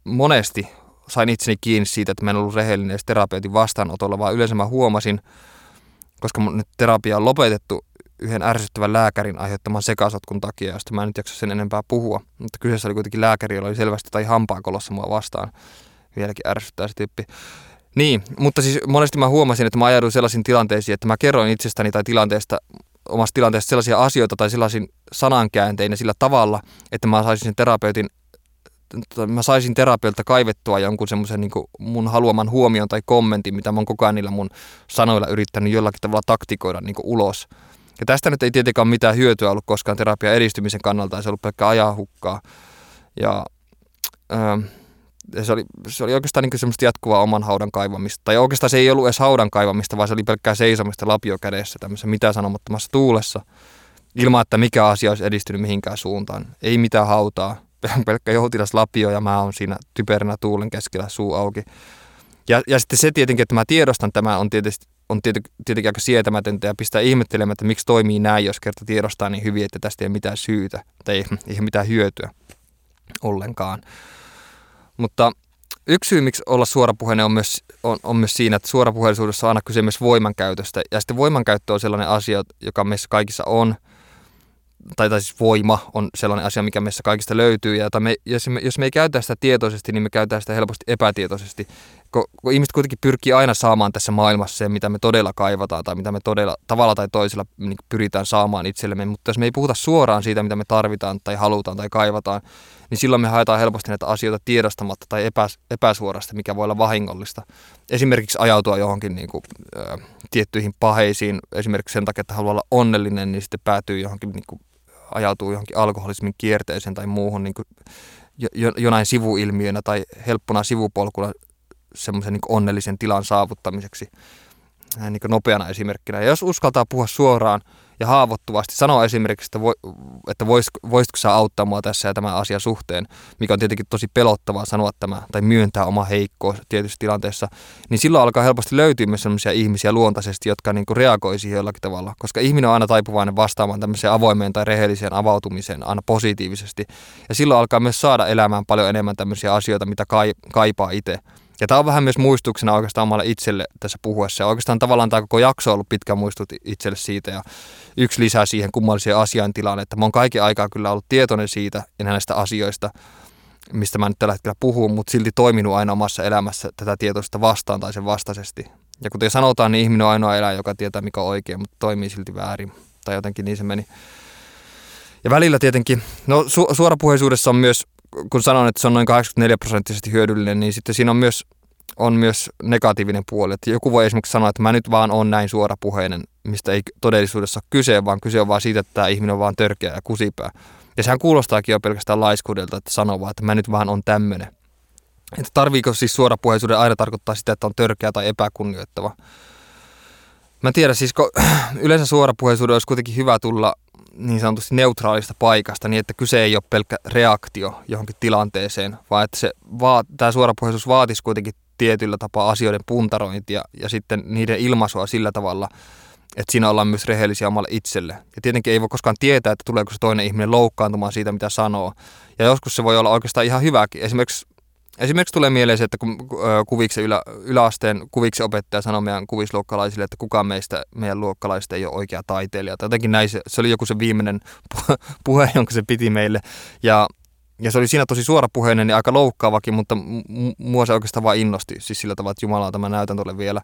monesti sain itseni kiinni siitä, että mä en ollut rehellinen edes terapeutin vastaanotolla, vaan yleensä mä huomasin, koska mun terapia on lopetettu yhden ärsyttävän lääkärin aiheuttaman sekasotkun takia, josta mä en nyt jaksa sen enempää puhua. Mutta kyseessä oli kuitenkin lääkäri, jolla oli selvästi tai hampaakolossa mua vastaan. Vieläkin ärsyttää se tyyppi. Niin, mutta siis monesti mä huomasin, että mä ajauduin sellaisiin tilanteisiin, että mä kerroin itsestäni tai omasta tilanteesta sellaisia asioita tai sellaisin sanankääntein ja sillä tavalla, että mä saisin terapeulta kaivettua jonkun semmoisen niin kuin mun haluaman huomion tai kommentin, mitä mä oon koko ajan niillä mun sanoilla yrittänyt jollakin tavalla taktikoida niin kuin ulos. Ja tästä nyt ei tietenkään mitään hyötyä ollut koskaan terapian edistymisen kannalta, ja se on ollut pelkkää ajanhukkaa. Ja se oli oikeastaan niin semmoista jatkuvaa oman haudan kaivamista. Tai oikeastaan se ei ollut edes haudan kaivamista, vaan se oli pelkkää seisomista lapiokädessä tämmöisessä mitään sanomattomassa tuulessa, ilman että mikä asia olisi edistynyt mihinkään suuntaan. Ei mitään hautaa, pelkkä joutilas lapio, ja mä oon siinä typeränä tuulen keskellä suu auki. Ja sitten se tietenkin, että mä tiedostan tämän, on tietenkin aika sietämätöntä ja pistää ihmettelemään, että miksi toimii näin, jos kerta tiedostaa niin hyvin, että tästä ei ole mitään syytä tai ei mitään hyötyä ollenkaan. Mutta yksi syy, miksi olla suorapuheinen on myös siinä, että suorapuheellisuudessa on aina kyse myös voimankäytöstä. Ja sitten voimankäyttö on sellainen asia, joka meissä kaikissa on. tai siis voima on sellainen asia, mikä meissä kaikista löytyy, ja jota me, jos me ei käytä sitä tietoisesti, niin me käytetään sitä helposti epätietoisesti, kun ihmiset kuitenkin pyrkii aina saamaan tässä maailmassa se, mitä me todella kaivataan, tai mitä me todella tavalla tai toisella niin pyritään saamaan itsellemme, mutta jos me ei puhuta suoraan siitä, mitä me tarvitaan, tai halutaan, tai kaivataan, niin silloin me haetaan helposti näitä asioita tiedostamatta tai epäsuorasta, mikä voi olla vahingollista. Esimerkiksi ajautua johonkin niin kuin, tiettyihin paheisiin, esimerkiksi sen takia, että haluaa olla onnellinen, niin sitten päätyy johonkin, niin kuin, ajautuu johonkin alkoholismin kierteeseen tai muuhun niin kuin, jonain sivuilmiönä tai helppona sivupolkulla semmoisen niin kuin onnellisen tilan saavuttamiseksi niin kuin nopeana esimerkkinä. Ja jos uskaltaa puhua suoraan ja haavoittuvasti sanoa esimerkiksi, että voisitko sä auttaa mua tässä ja tämän asian suhteen, mikä on tietenkin tosi pelottavaa sanoa tämä tai myöntää oma heikkous tietyissä tilanteissa, niin silloin alkaa helposti löytyä myös sellaisia ihmisiä luontaisesti, jotka niin kuin reagoi siihen jollakin tavalla, koska ihminen on aina taipuvainen vastaamaan tämmöiseen avoimeen tai rehelliseen avautumiseen aina positiivisesti. Ja silloin alkaa myös saada elämään paljon enemmän tämmöisiä asioita, mitä kaipaa itse. Ja tämä on vähän myös muistuksena oikeastaan omalle itselle tässä puhuessa. Ja oikeastaan tavallaan tämä koko jakso on ollut pitkä muistut itselle siitä. Ja yksi lisää siihen kummalliseen asiantilaan, että mä oon kaiken aikaa kyllä ollut tietoinen siitä ja näistä asioista, mistä mä nyt tällä hetkellä puhun, mutta silti toiminut aina omassa elämässä tätä tietoista vastaan tai sen vastaisesti. Ja kuten sanotaan, niin ihminen on ainoa eläin, joka tietää mikä on oikein, mutta toimii silti väärin. Tai jotenkin niin se meni. Ja välillä tietenkin, no suorapuheisuudessa on myös, kun sanon, että se on noin 84% hyödyllinen, niin sitten siinä on myös negatiivinen puoli. Että joku voi esimerkiksi sanoa, että mä nyt vaan on näin suorapuheinen, mistä ei todellisuudessa ole kyse, vaan kyse on vaan siitä, että tämä ihminen on vaan törkeä ja kusipää. Ja sehän kuulostaakin jo pelkästään laiskuudelta, että sanoo vaan, että mä nyt vaan on tämmöinen. Että tarviiko siis suorapuheisuuden aina tarkoittaa sitä, että on törkeä tai epäkunnioittava? Mä tiedän, siis kun yleensä suorapuheisuuden olisi kuitenkin hyvä tulla niin sanotusti neutraalista paikasta, niin että kyse ei ole pelkkä reaktio johonkin tilanteeseen, vaan että tämä suorapuheisuus vaatisi kuitenkin tietyllä tapaa asioiden puntarointia ja sitten niiden ilmaisua sillä tavalla, että siinä ollaan myös rehellisiä omalle itselle. Ja tietenkin ei voi koskaan tietää, että tuleeko se toinen ihminen loukkaantumaan siitä, mitä sanoo. Ja joskus se voi olla oikeastaan ihan hyväkin. Esimerkiksi tulee mieleen se, että kun kuviksen yläasteen kuviksen opettaja sanoi meidän kuvisluokkalaisille, että kukaan meidän luokkalaisista ei ole oikea taiteilija. Tai jotenkin näin, se oli joku se viimeinen puhe, jonka se piti meille. Ja se oli siinä tosi suorapuheinen ja aika loukkaavakin, mutta mua se oikeastaan vaan innosti. Siis sillä tavalla, että jumalauta, mä näytän tuolle vielä.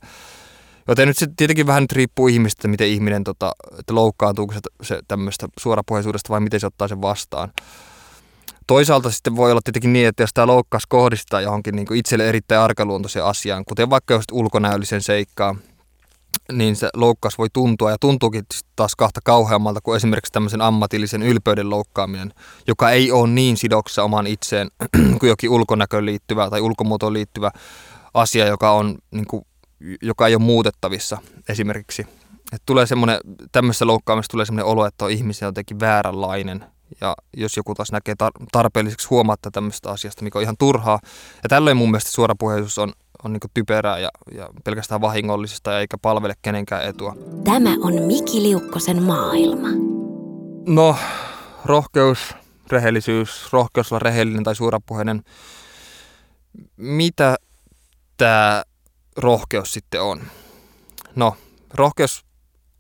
Joten nyt se tietenkin vähän nyt riippuu ihmistä, miten ihminen että loukkaantuuko se tämmöistä suorapuheisuudesta vai miten se ottaa sen vastaan. Toisaalta sitten voi olla tietenkin niin, että jos tämä loukkaus kohdistaa johonkin niin kuin itselle erittäin arkaluontoiseen asiaan, kuten vaikka just ulkonäöllisen seikkaan, niin se loukkaus voi tuntua ja tuntuukin taas kahta kauheammalta kuin esimerkiksi tämmöisen ammatillisen ylpeyden loukkaaminen, joka ei ole niin sidoksessa omaan itseen kuin jokin ulkonäköön liittyvä tai ulkomuotoon liittyvä asia, joka ei ole muutettavissa esimerkiksi. Että tulee semmoinen, tämmöisessä loukkaamisessa tulee semmoinen olo, että on ihmisen jotenkin vääränlainen. Ja jos joku taas näkee tarpeelliseksi huomatta tämmöistä asiasta, mikä on ihan turhaa. Ja tällöin mun mielestä suorapuheisuus on niin kuin typerää ja pelkästään vahingollisesta eikä palvele kenenkään etua. Tämä on Miki Liukkosen maailma. No, rohkeus, rehellisyys, rohkeus olla rehellinen tai suorapuheinen. Mitä tämä rohkeus sitten on? No, rohkeus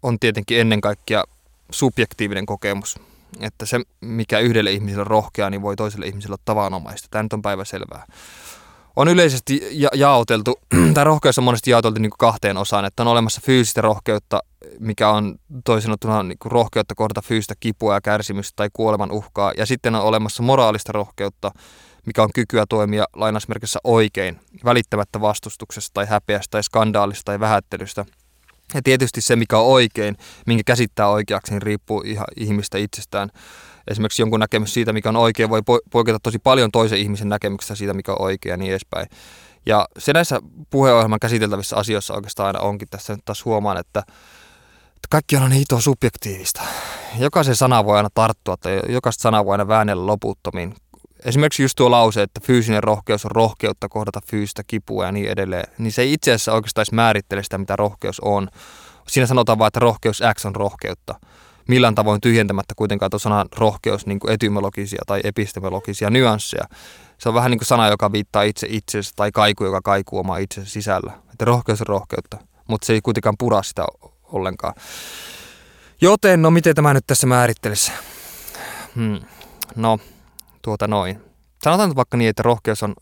on tietenkin ennen kaikkea subjektiivinen kokemus. Että se, mikä yhdelle ihmiselle on rohkeaa, niin voi toiselle ihmiselle olla tavanomaista. Tämä nyt on päivänselvää. On yleisesti jaoteltu, tämä rohkeus on monesti jaoteltu niin kuin kahteen osaan, että on olemassa fyysistä rohkeutta, mikä on toisin sanottuna niin kuin rohkeutta kohdata fyysistä kipua ja kärsimystä tai kuoleman uhkaa. Ja sitten on olemassa moraalista rohkeutta, mikä on kykyä toimia lainausmerkissä oikein, välittämättä vastustuksesta tai häpeästä tai skandaalista tai vähättelystä. Ja tietysti se, mikä on oikein, minkä käsittää oikeaksi, niin riippuu ihan ihmistä itsestään. Esimerkiksi jonkun näkemys siitä, mikä on oikein, voi poiketa tosi paljon toisen ihmisen näkemyksestä siitä, mikä on oikein ja niin edespäin. Ja se näissä puheenohjelman käsiteltävissä asioissa oikeastaan aina onkin. Tässä nyt taas huomaan, että kaikki on niin hito subjektiivista. Jokaisen sana voi aina tarttua tai jokaista sanaa voi aina väännellä loputtomiin. Esimerkiksi just tuo lause, että fyysinen rohkeus on rohkeutta kohdata fyysistä kipua ja niin edelleen, niin se ei itse asiassa oikeastaan määrittele sitä, mitä rohkeus on. Siinä sanotaan vaan, että rohkeus X on rohkeutta. Millään tavoin tyhjentämättä kuitenkaan tuo sanan rohkeus niin kuin etymologisia tai epistemologisia nyansseja. Se on vähän niin kuin sana, joka viittaa itse itsensä tai kaiku, joka kaikuu omaa itsensä sisällä. Että rohkeus on rohkeutta, mutta se ei kuitenkaan pura sitä ollenkaan. Joten, no miten tämä nyt tässä määrittelisi? Sanotaan vaikka niin, että rohkeus on,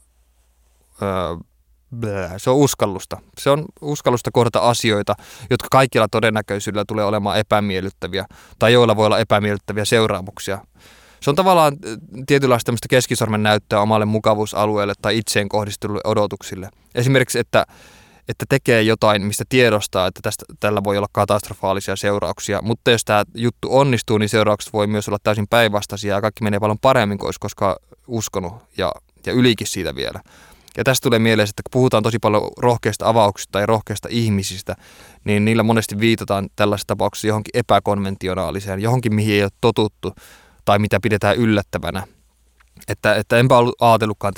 se on uskallusta. Se on uskallusta kohdata asioita, jotka kaikilla todennäköisyydellä tulee olemaan epämiellyttäviä tai joilla voi olla epämiellyttäviä seuraamuksia. Se on tavallaan tietynlaista tämmöistä keskisormen näyttöä omalle mukavuusalueelle tai itseen kohdistuneille odotuksille. Esimerkiksi, että tekee jotain, mistä tiedostaa, että tällä voi olla katastrofaalisia seurauksia. Mutta jos tämä juttu onnistuu, niin seuraukset voi myös olla täysin päinvastaisia ja kaikki menee paljon paremmin kuin olisi koskaan uskonut ja ylikin siitä vielä. Ja tästä tulee mieleen, että kun puhutaan tosi paljon rohkeista avauksista ja rohkeista ihmisistä, niin niillä monesti viitataan tällaisessa tapauksessa johonkin epäkonventionaaliseen, johonkin mihin ei ole totuttu tai mitä pidetään yllättävänä. Että enpä ollut ajatellutkaan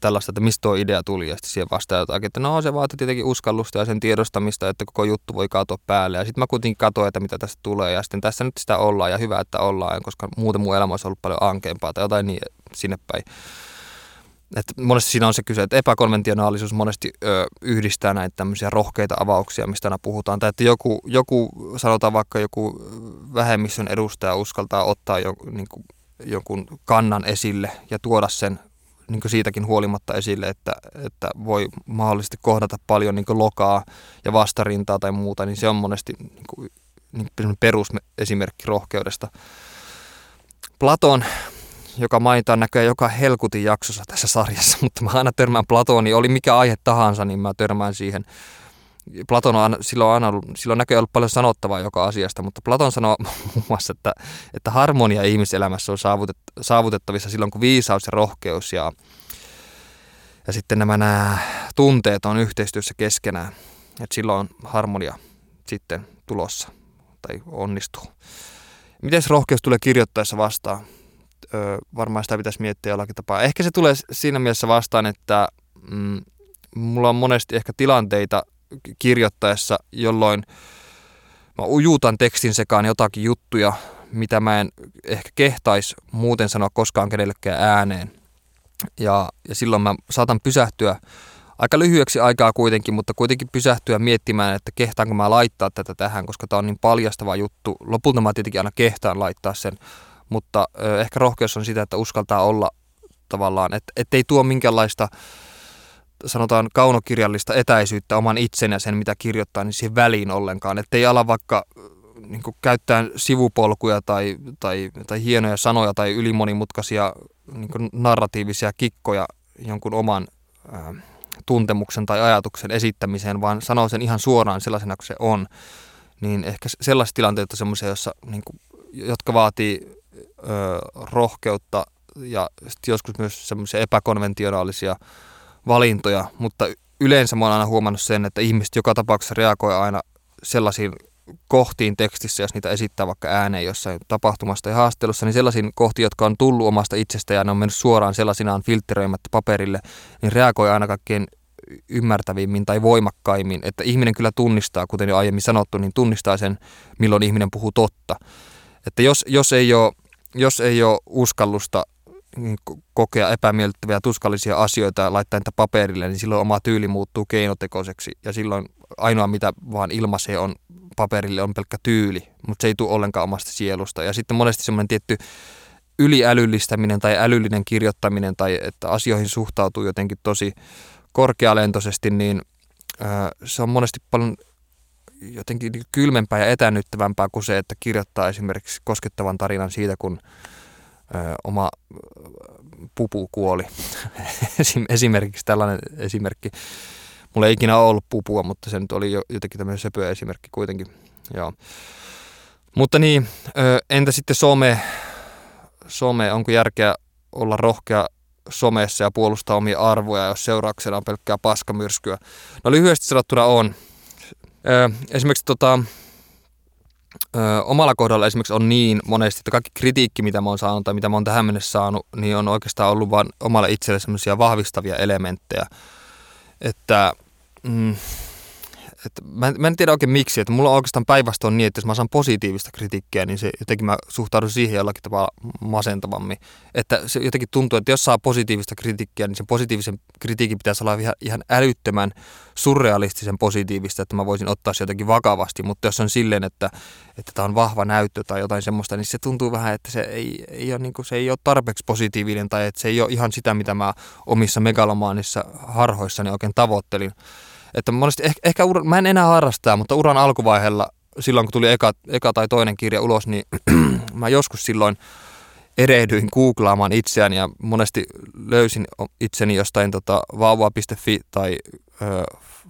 tällaista, että mistä tuo idea tuli, ja sitten siihen vastaan jotakin, että no se vaatii tietenkin uskallusta ja sen tiedostamista, että koko juttu voi kaatua päälle. Ja sitten mä kuitenkin katsoin, että mitä tästä tulee, ja sitten tässä nyt sitä ollaan, ja hyvä, että ollaan, koska muuten mun elämä olisi ollut paljon ankeampaa tai jotain niin sinne päin. Että monesti siinä on se kyse, että epäkonventionaalisuus monesti yhdistää näitä tämmöisiä rohkeita avauksia, mistä aina puhutaan. Tai että joku sanotaan vaikka joku vähemmistön edustaja uskaltaa ottaa jonkun kannan esille ja tuoda sen niin kuin siitäkin huolimatta esille, että voi mahdollisesti kohdata paljon niin kuin lokaa ja vastarintaa tai muuta, niin se on monesti niin kuin perusesimerkki rohkeudesta. Platon, joka mainitaan näköjään joka helkutin jaksossa tässä sarjassa, mutta mä aina törmään Platoniin, oli mikä aihe tahansa, niin mä törmään siihen. Platon on silloin näköjään ollut paljon sanottavaa joka asiasta, mutta Platon sanoo muun muassa, että harmonia ihmiselämässä on saavutettavissa silloin, kun viisaus ja rohkeus ja sitten nämä tunteet on yhteistyössä keskenään. Et silloin on harmonia sitten tulossa tai onnistuu. Miten rohkeus tulee kirjoittaessa vastaan? Varmaan sitä pitäisi miettiä jollakin tapaa. Ehkä se tulee siinä mielessä vastaan, että mulla on monesti ehkä tilanteita kirjoittaessa, jolloin mä ujutan tekstin sekaan jotakin juttuja, mitä mä en ehkä kehtaisi muuten sanoa koskaan kenellekään ääneen. Ja silloin mä saatan pysähtyä aika lyhyeksi aikaa kuitenkin, mutta kuitenkin pysähtyä miettimään, että kehtaanko mä laittaa tätä tähän, koska tää on niin paljastava juttu. Lopulta mä tietenkin aina kehtaan laittaa sen, mutta ehkä rohkeus on sitä, että uskaltaa olla tavallaan, ettei tuo minkäänlaista sanotaan kaunokirjallista etäisyyttä oman itsen ja sen, mitä kirjoittaa, niin siihen väliin ollenkaan. Että ei ala vaikka niin kuin käyttää sivupolkuja tai hienoja sanoja tai ylimonimutkaisia niin kuin narratiivisia kikkoja jonkun oman tuntemuksen tai ajatuksen esittämiseen, vaan sanoo sen ihan suoraan sellaisena kuin se on. Niin ehkä sellaisia tilanteita semmoisia, jossa, niin kuin, jotka vaatii rohkeutta ja joskus myös semmoisia epäkonventionaalisia valintoja, mutta yleensä mä oon aina huomannut sen, että ihmiset joka tapauksessa reagoi aina sellaisiin kohtiin tekstissä, jos niitä esittää vaikka ääneen jossain tapahtumassa tai haastattelussa, niin sellaisiin kohtiin, jotka on tullut omasta itsestä ja ne on mennyt suoraan sellaisinaan filtteröimättä paperille, niin reagoi aina kaikkein ymmärtävimmin tai voimakkaimmin, että ihminen kyllä tunnistaa, kuten jo aiemmin sanottu, niin tunnistaa sen, milloin ihminen puhuu totta. Että jos ei ole uskallusta kokea epämiellyttäviä tuskallisia asioita ja laittaa niitä paperille, niin silloin oma tyyli muuttuu keinotekoiseksi ja silloin ainoa mitä vaan ilmaisee on paperille on pelkkä tyyli, mutta se ei tule ollenkaan omasta sielusta. Ja sitten monesti semmoinen tietty yliälyllistäminen tai älyllinen kirjoittaminen tai että asioihin suhtautuu jotenkin tosi korkealentoisesti, niin se on monesti paljon jotenkin kylmempää ja etäännyttävämpää kuin se, että kirjoittaa esimerkiksi koskettavan tarinan siitä, kun oma pupu kuoli. Esimerkiksi tällainen esimerkki. Mulla ei ikinä ollut pupua, mutta se nyt oli jotenkin tämmöinen söpöä esimerkki kuitenkin. Joo. Mutta niin, entä sitten some? Onko järkeä olla rohkea somessa ja puolustaa omia arvoja, jos seurauksena on pelkkää paskamyrskyä? No lyhyesti sanottuna on. Esimerkiksi omalla kohdalla esimerkiksi on niin monesti, että kaikki kritiikki, mitä mä oon saanut tai mitä mä oon tähän mennessä saanut, niin on oikeastaan ollut vaan omalle itselle semmoisia vahvistavia elementtejä. Että että mä en tiedä oikein miksi, että mulla oikeastaan päinvastoin on niin, että jos mä saan positiivista kritiikkiä, niin se jotenkin mä suhtaudun siihen jollakin tavalla masentavammin. Että se jotenkin tuntuu, että jos saa positiivista kritiikkiä, niin sen positiivisen kritiikin pitäisi olla ihan älyttömän surrealistisen positiivista, että mä voisin ottaa se jotenkin vakavasti, mutta jos on silleen, että tää on vahva näyttö tai jotain semmoista, niin se tuntuu vähän, että se ei ole tarpeeksi positiivinen tai että se ei ole ihan sitä, mitä mä omissa megalomaanissa harhoissani oikein tavoittelin. Että monesti ehkä mä en enää harrastaa, mutta uran alkuvaiheella, silloin kun tuli eka tai toinen kirja ulos, niin mä joskus silloin erehdyin googlaamaan itseäni ja monesti löysin itseni jostain vauva.fi tai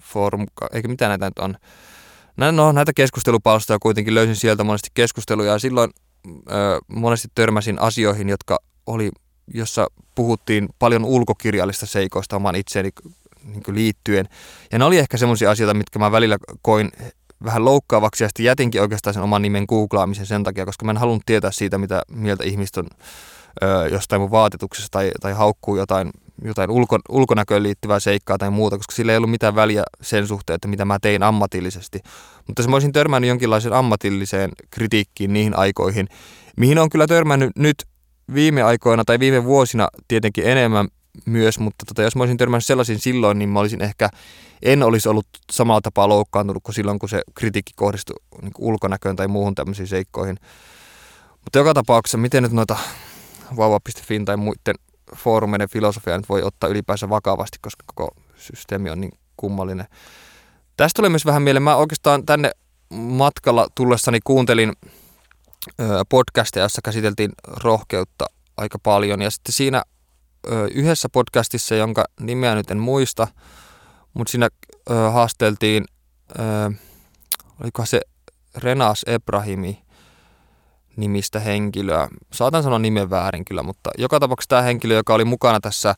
forum, eikä mitään näitä nyt on. Näitä keskustelupalstoja kuitenkin löysin sieltä monesti keskusteluja ja silloin monesti törmäsin asioihin, jossa puhuttiin paljon ulkokirjallista seikoista oman itseeni liittyen. Ja ne oli ehkä semmoisia asioita, mitkä mä välillä koin vähän loukkaavaksi ja sitten jätinkin oikeastaan sen oman nimen googlaamisen sen takia, koska mä en halunnut tietää siitä, mitä mieltä ihmiset on jostain mun vaatetuksessa tai haukkuu jotain ulkonäköön liittyvää seikkaa tai muuta, koska sillä ei ollut mitään väliä sen suhteen, että mitä mä tein ammatillisesti. Mutta jos mä olisin törmännyt jonkinlaiseen ammatilliseen kritiikkiin niihin aikoihin, mihin on kyllä törmännyt nyt viime aikoina tai viime vuosina tietenkin enemmän myös, mutta jos mä olisin törmännyt sellaisiin silloin, niin mä olisin ehkä, en olisi ollut samalla tapaa loukkaantunut kuin silloin, kun se kritiikki kohdistui niin kuin ulkonäköön tai muuhun tämmöisiin seikkoihin. Mutta joka tapauksessa, miten nyt noita vauva.fin tai muiden foorumeiden filosofiaa nyt voi ottaa ylipäänsä vakavasti, koska koko systeemi on niin kummallinen. Tästä tulee myös vähän mieleen. Mä oikeastaan tänne matkalla tullessani kuuntelin podcasteja, jossa käsiteltiin rohkeutta aika paljon. Ja sitten siinä yhdessä podcastissa, jonka nimeä nyt en muista, mutta siinä haasteltiin, olikohan se Renas Ebrahimi nimistä henkilöä. Saatan sanoa nimen väärin kyllä, mutta joka tapauksessa tämä henkilö, joka oli mukana tässä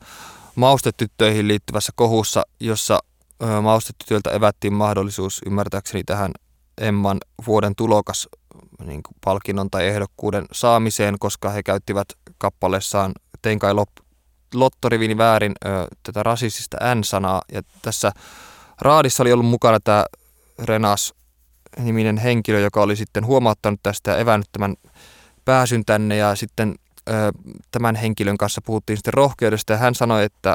maustetyttöihin liittyvässä kohussa, jossa maustetytöiltä evättiin mahdollisuus ymmärtääkseni tähän Emman vuoden tulokas niin kuin palkinnon tai ehdokkuuden saamiseen, koska he käyttivät kappaleessaan Tein kai lottorivini väärin tätä rasistista N-sanaa. Ja tässä raadissa oli ollut mukana tämä Renas-niminen henkilö, joka oli sitten huomauttanut tästä ja evännyt tämän pääsyn tänne. Ja sitten tämän henkilön kanssa puhuttiin sitten rohkeudesta ja hän sanoi, että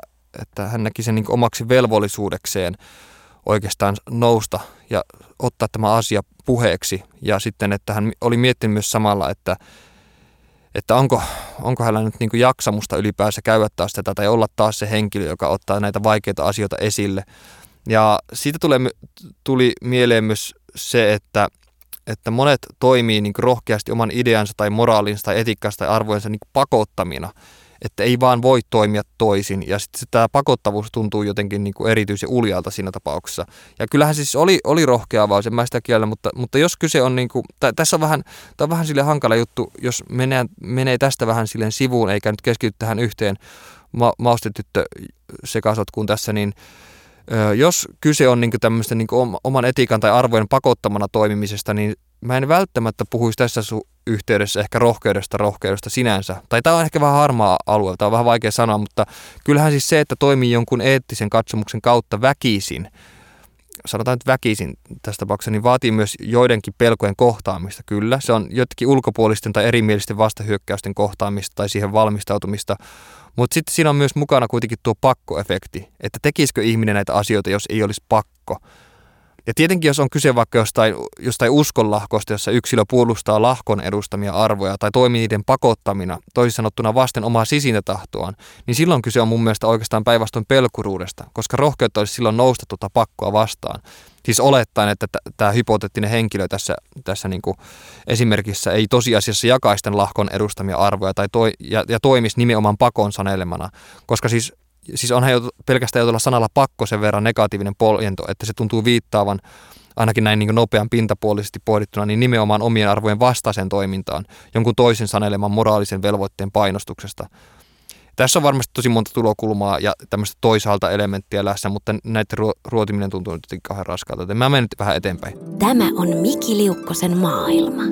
hän näki sen niin kuin omaksi velvollisuudekseen oikeastaan nousta ja ottaa tämä asia puheeksi. Ja sitten, että hän oli miettinyt myös samalla, että onko hänellä nyt niin kuin jaksamusta ylipäänsä käydä taas tätä tai olla taas se henkilö, joka ottaa näitä vaikeita asioita esille. Ja siitä tuli mieleen myös se, että monet toimii niin kuin rohkeasti oman ideansa tai moraalinsa tai etiikkansa tai arvojensa niin kuin pakottamina, että ei vaan voi toimia toisin. Ja sitten tämä pakottavuus tuntuu jotenkin niin kuin erityisen uljalta siinä tapauksessa. Ja kyllähän siis oli rohkeavaa, sen mä sitä kiellä, mutta jos kyse on niin kuin, tässä on vähän, tämä on vähän silleen hankala juttu, jos menee tästä vähän silleen sivuun, eikä nyt keskity tähän yhteen maustetyttösekasotkuun tässä, niin jos kyse on niin kuin tämmöistä niin kuin oman etiikan tai arvojen pakottamana toimimisesta, niin mä en välttämättä puhuisi tässä yhteydessä ehkä rohkeudesta sinänsä. Tai tämä on ehkä vähän harmaa alue, tämä on vähän vaikea sanoa, mutta kyllähän siis se, että toimii jonkun eettisen katsomuksen kautta väkisin, sanotaan nyt väkisin tässä tapauksessa, niin vaatii myös joidenkin pelkojen kohtaamista, kyllä. Se on jotenkin ulkopuolisten tai erimielisten vastahyökkäysten kohtaamista tai siihen valmistautumista. Mutta sitten siinä on myös mukana kuitenkin tuo pakkoefekti, että tekisikö ihminen näitä asioita, jos ei olisi pakko. Ja tietenkin, jos on kyse vaikka jostain uskonlahkosta, jossa yksilö puolustaa lahkon edustamia arvoja tai toimii niiden pakottamina, toisin sanottuna vasten omaa sisintä tahtoaan, niin silloin kyse on mun mielestä oikeastaan päinvastoin pelkuruudesta, koska rohkeutta olisi silloin nousta tuota pakkoa vastaan. Siis olettaen, että tämä hypoteettinen henkilö tässä niinku esimerkissä ei tosiasiassa jakaisi lahkon edustamia arvoja tai ja toimisi nimenomaan pakon sanelemana, koska siis onhan jo pelkästään tuolla sanalla pakko sen verran negatiivinen poljento, että se tuntuu viittaavan ainakin näin niin kuin nopean pintapuolisesti pohdittuna niin nimenomaan omien arvojen vastaiseen toimintaan, jonkun toisen saneleman moraalisen velvoitteen painostuksesta. Tässä on varmasti tosi monta tulokulmaa ja tämmöistä toisaalta elementtiä läsnä, mutta näiden ruotiminen tuntuu nyt kauhean raskaalta, joten mä menen nyt vähän eteenpäin. Tämä on Miki Liukkosen maailma.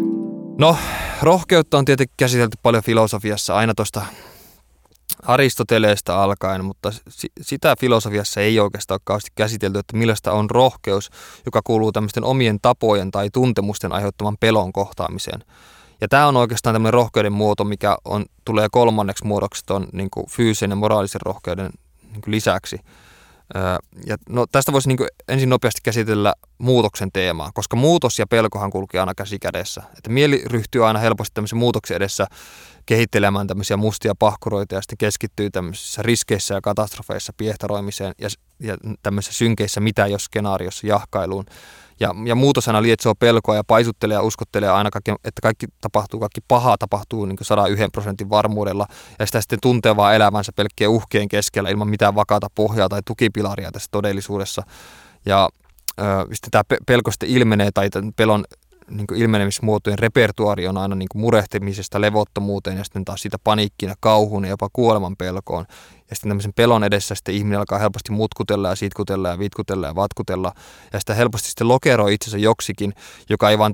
No, rohkeutta on tietenkin käsitelty paljon filosofiassa aina tuosta Aristoteleesta alkaen, mutta sitä filosofiassa ei oikeastaan ole kauheasti käsitelty, että millaista on rohkeus, joka kuuluu tämmöisten omien tapojen tai tuntemusten aiheuttaman pelon kohtaamiseen. Ja tämä on oikeastaan tämmöinen rohkeuden muoto, mikä tulee kolmanneksi muodoksi tuon niin kuin fyysisen ja moraalisen rohkeuden niin kuin lisäksi. Ja no, tästä voisi niin kuin ensin nopeasti käsitellä muutoksen teemaa, koska muutos ja pelkohan kulkee aina käsi kädessä. Että mieli ryhtyy aina helposti tämmöisen muutoksen edessä kehittelemään tämmöisiä mustia pahkuroita ja sitten keskittyy tämmöisissä riskeissä ja katastrofeissa piehtaroimiseen ja tämmöisissä synkeissä mitä-jos-skenaariossa jahkailuun. Ja muutos aina lietsoo pelkoa ja paisuttelee ja uskottelee aina, että kaikki paha tapahtuu niin kuin 101% varmuudella. Ja sitä sitten tuntee vaan elävänsä pelkkien uhkien keskellä ilman mitään vakaata pohjaa tai tukipilaria tässä todellisuudessa. Ja sitten tämä pelko sitten ilmenee, tai pelon niin kuin ilmenemismuotojen repertuaari on aina niin kuin murehtimisesta levottomuuteen ja sitten taas siitä paniikkiin ja kauhuun ja jopa kuoleman pelkoon. Ja sitten tämmöisen pelon edessä sitten ihminen alkaa helposti mutkutella ja sitkutella ja vitkutella ja vatkutella. Ja sitä helposti sitten lokeroi itsensä joksikin, joka ei vaan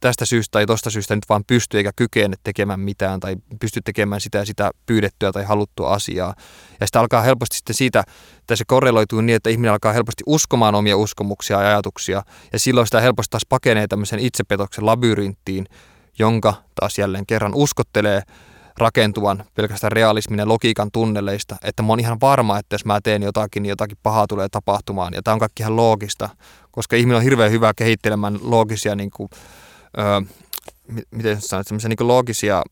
tästä syystä tai tosta syystä nyt vaan pysty eikä kykene tekemään mitään tai pysty tekemään sitä ja sitä pyydettyä tai haluttua asiaa. Ja sitä alkaa helposti sitten siitä, että se korreloituu niin, että ihminen alkaa helposti uskomaan omia uskomuksia ja ajatuksia. Ja silloin sitä helposti taas pakenee tämmöisen itsepetoksen labyrinttiin, jonka taas jälleen kerran uskottelee rakentuvan pelkästään realismin ja logiikan tunneleista, että mä oon ihan varma, että jos mä teen jotakin, niin jotakin pahaa tulee tapahtumaan. Ja tämä on kaikki ihan loogista, koska ihminen on hirveän hyvä kehittelemään loogisia, niin kuin, miten sanoit, sellaisia niin loogisia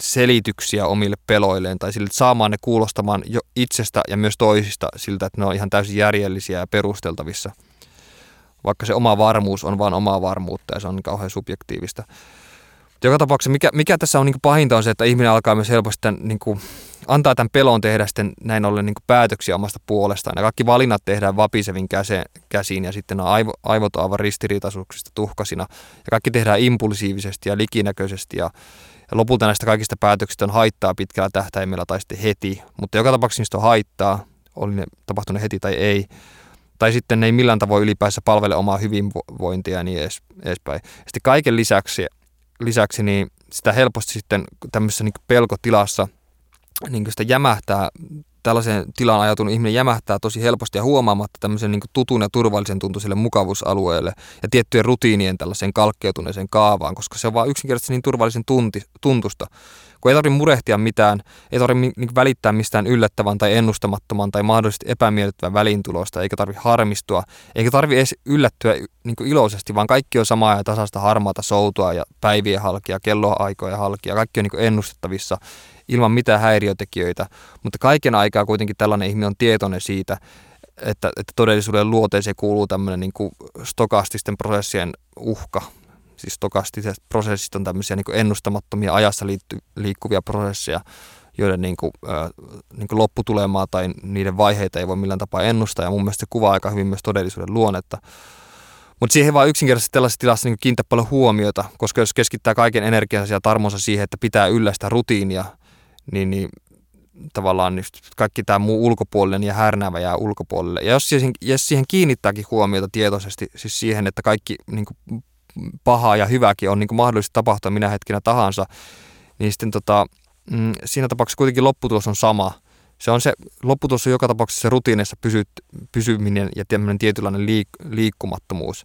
selityksiä omille peloilleen tai sille, että saamaan ne kuulostamaan jo itsestä ja myös toisista siltä, että ne on ihan täysin järjellisiä ja perusteltavissa. Vaikka se oma varmuus on vain omaa varmuutta ja se on kauhean subjektiivista. Joka tapauksessa, mikä tässä on niin kuin pahinta on se, että ihminen alkaa myös helposti tämän, niin kuin, antaa tämän pelon tehdä sitten näin ollen niin kuin päätöksiä omasta puolestaan. Ja kaikki valinnat tehdään vapisevin käsiin ja sitten nämä aivot aivan ristiriitaisuuksista tuhkasina. Ja kaikki tehdään impulsiivisesti ja likinäköisesti ja lopulta näistä kaikista päätöksistä on haittaa pitkällä tähtäimellä tai sitten heti. Mutta joka tapauksessa niistä on haittaa, oli ne tapahtunut heti tai ei. Tai sitten ne ei millään tavoin ylipäänsä palvele omaa hyvinvointia ja niin edespäin. Ja sitten kaiken lisäksi niin sitä helposti sitten tämmöisessä niin pelkotilassa niin sitä jämähtää, tällaiseen tilaan ajatunut ihminen jämähtää tosi helposti ja huomaamatta tämmöisen niin tutun ja turvallisen tuntuiselle mukavuusalueelle ja tiettyjen rutiinien tällaiseen kalkkeutuneeseen kaavaan, koska se on vaan yksinkertaisesti niin turvallisen tuntusta. Kun ei tarvitse murehtia mitään, ei tarvitse niin välittää mistään yllättävän tai ennustamattoman tai mahdollisesti epämiellyttävän välintulosta, eikä tarvitse harmistua, eikä tarvitse edes yllättyä niin iloisesti, vaan kaikki on samaa ja tasaista harmaata soutua ja päivien halkia, kelloaikoja halkia, kaikki on niin ennustettavissa ilman mitään häiriötekijöitä, mutta kaiken aikaa kuitenkin tällainen ihminen on tietoinen siitä, että todellisuuden luoteeseen kuuluu tämmöinen niin kuin stokastisten prosessien uhka. Siis stokastiset prosessit on tämmöisiä niin kuin ennustamattomia ajassa liikkuvia prosesseja, joiden niin kuin lopputulemaa tai niiden vaiheita ei voi millään tapaa ennustaa. Ja mun mielestä se kuvaa aika hyvin myös todellisuuden luonnetta. Mutta siihen vaan yksinkertaisesti tällaisessa tilassa niin kiinnittää paljon huomiota, koska jos keskittää kaiken energiansa ja tarmonsa siihen, että pitää yllä sitä rutiinia, niin tavallaan niin kaikki tämä muu ulkopuolinen ja härnäävä jää ulkopuolelle. Ja jos siihen kiinnittääkin huomiota tietoisesti, siis siihen, että kaikki niin kuin pahaa ja hyvääkin on niin kuin mahdollista tapahtua minä hetkenä tahansa, niin sitten siinä tapauksessa kuitenkin lopputulos on sama. Lopputulos on joka tapauksessa se rutiineissa pysyminen ja tämmöinen tietynlainen liikkumattomuus.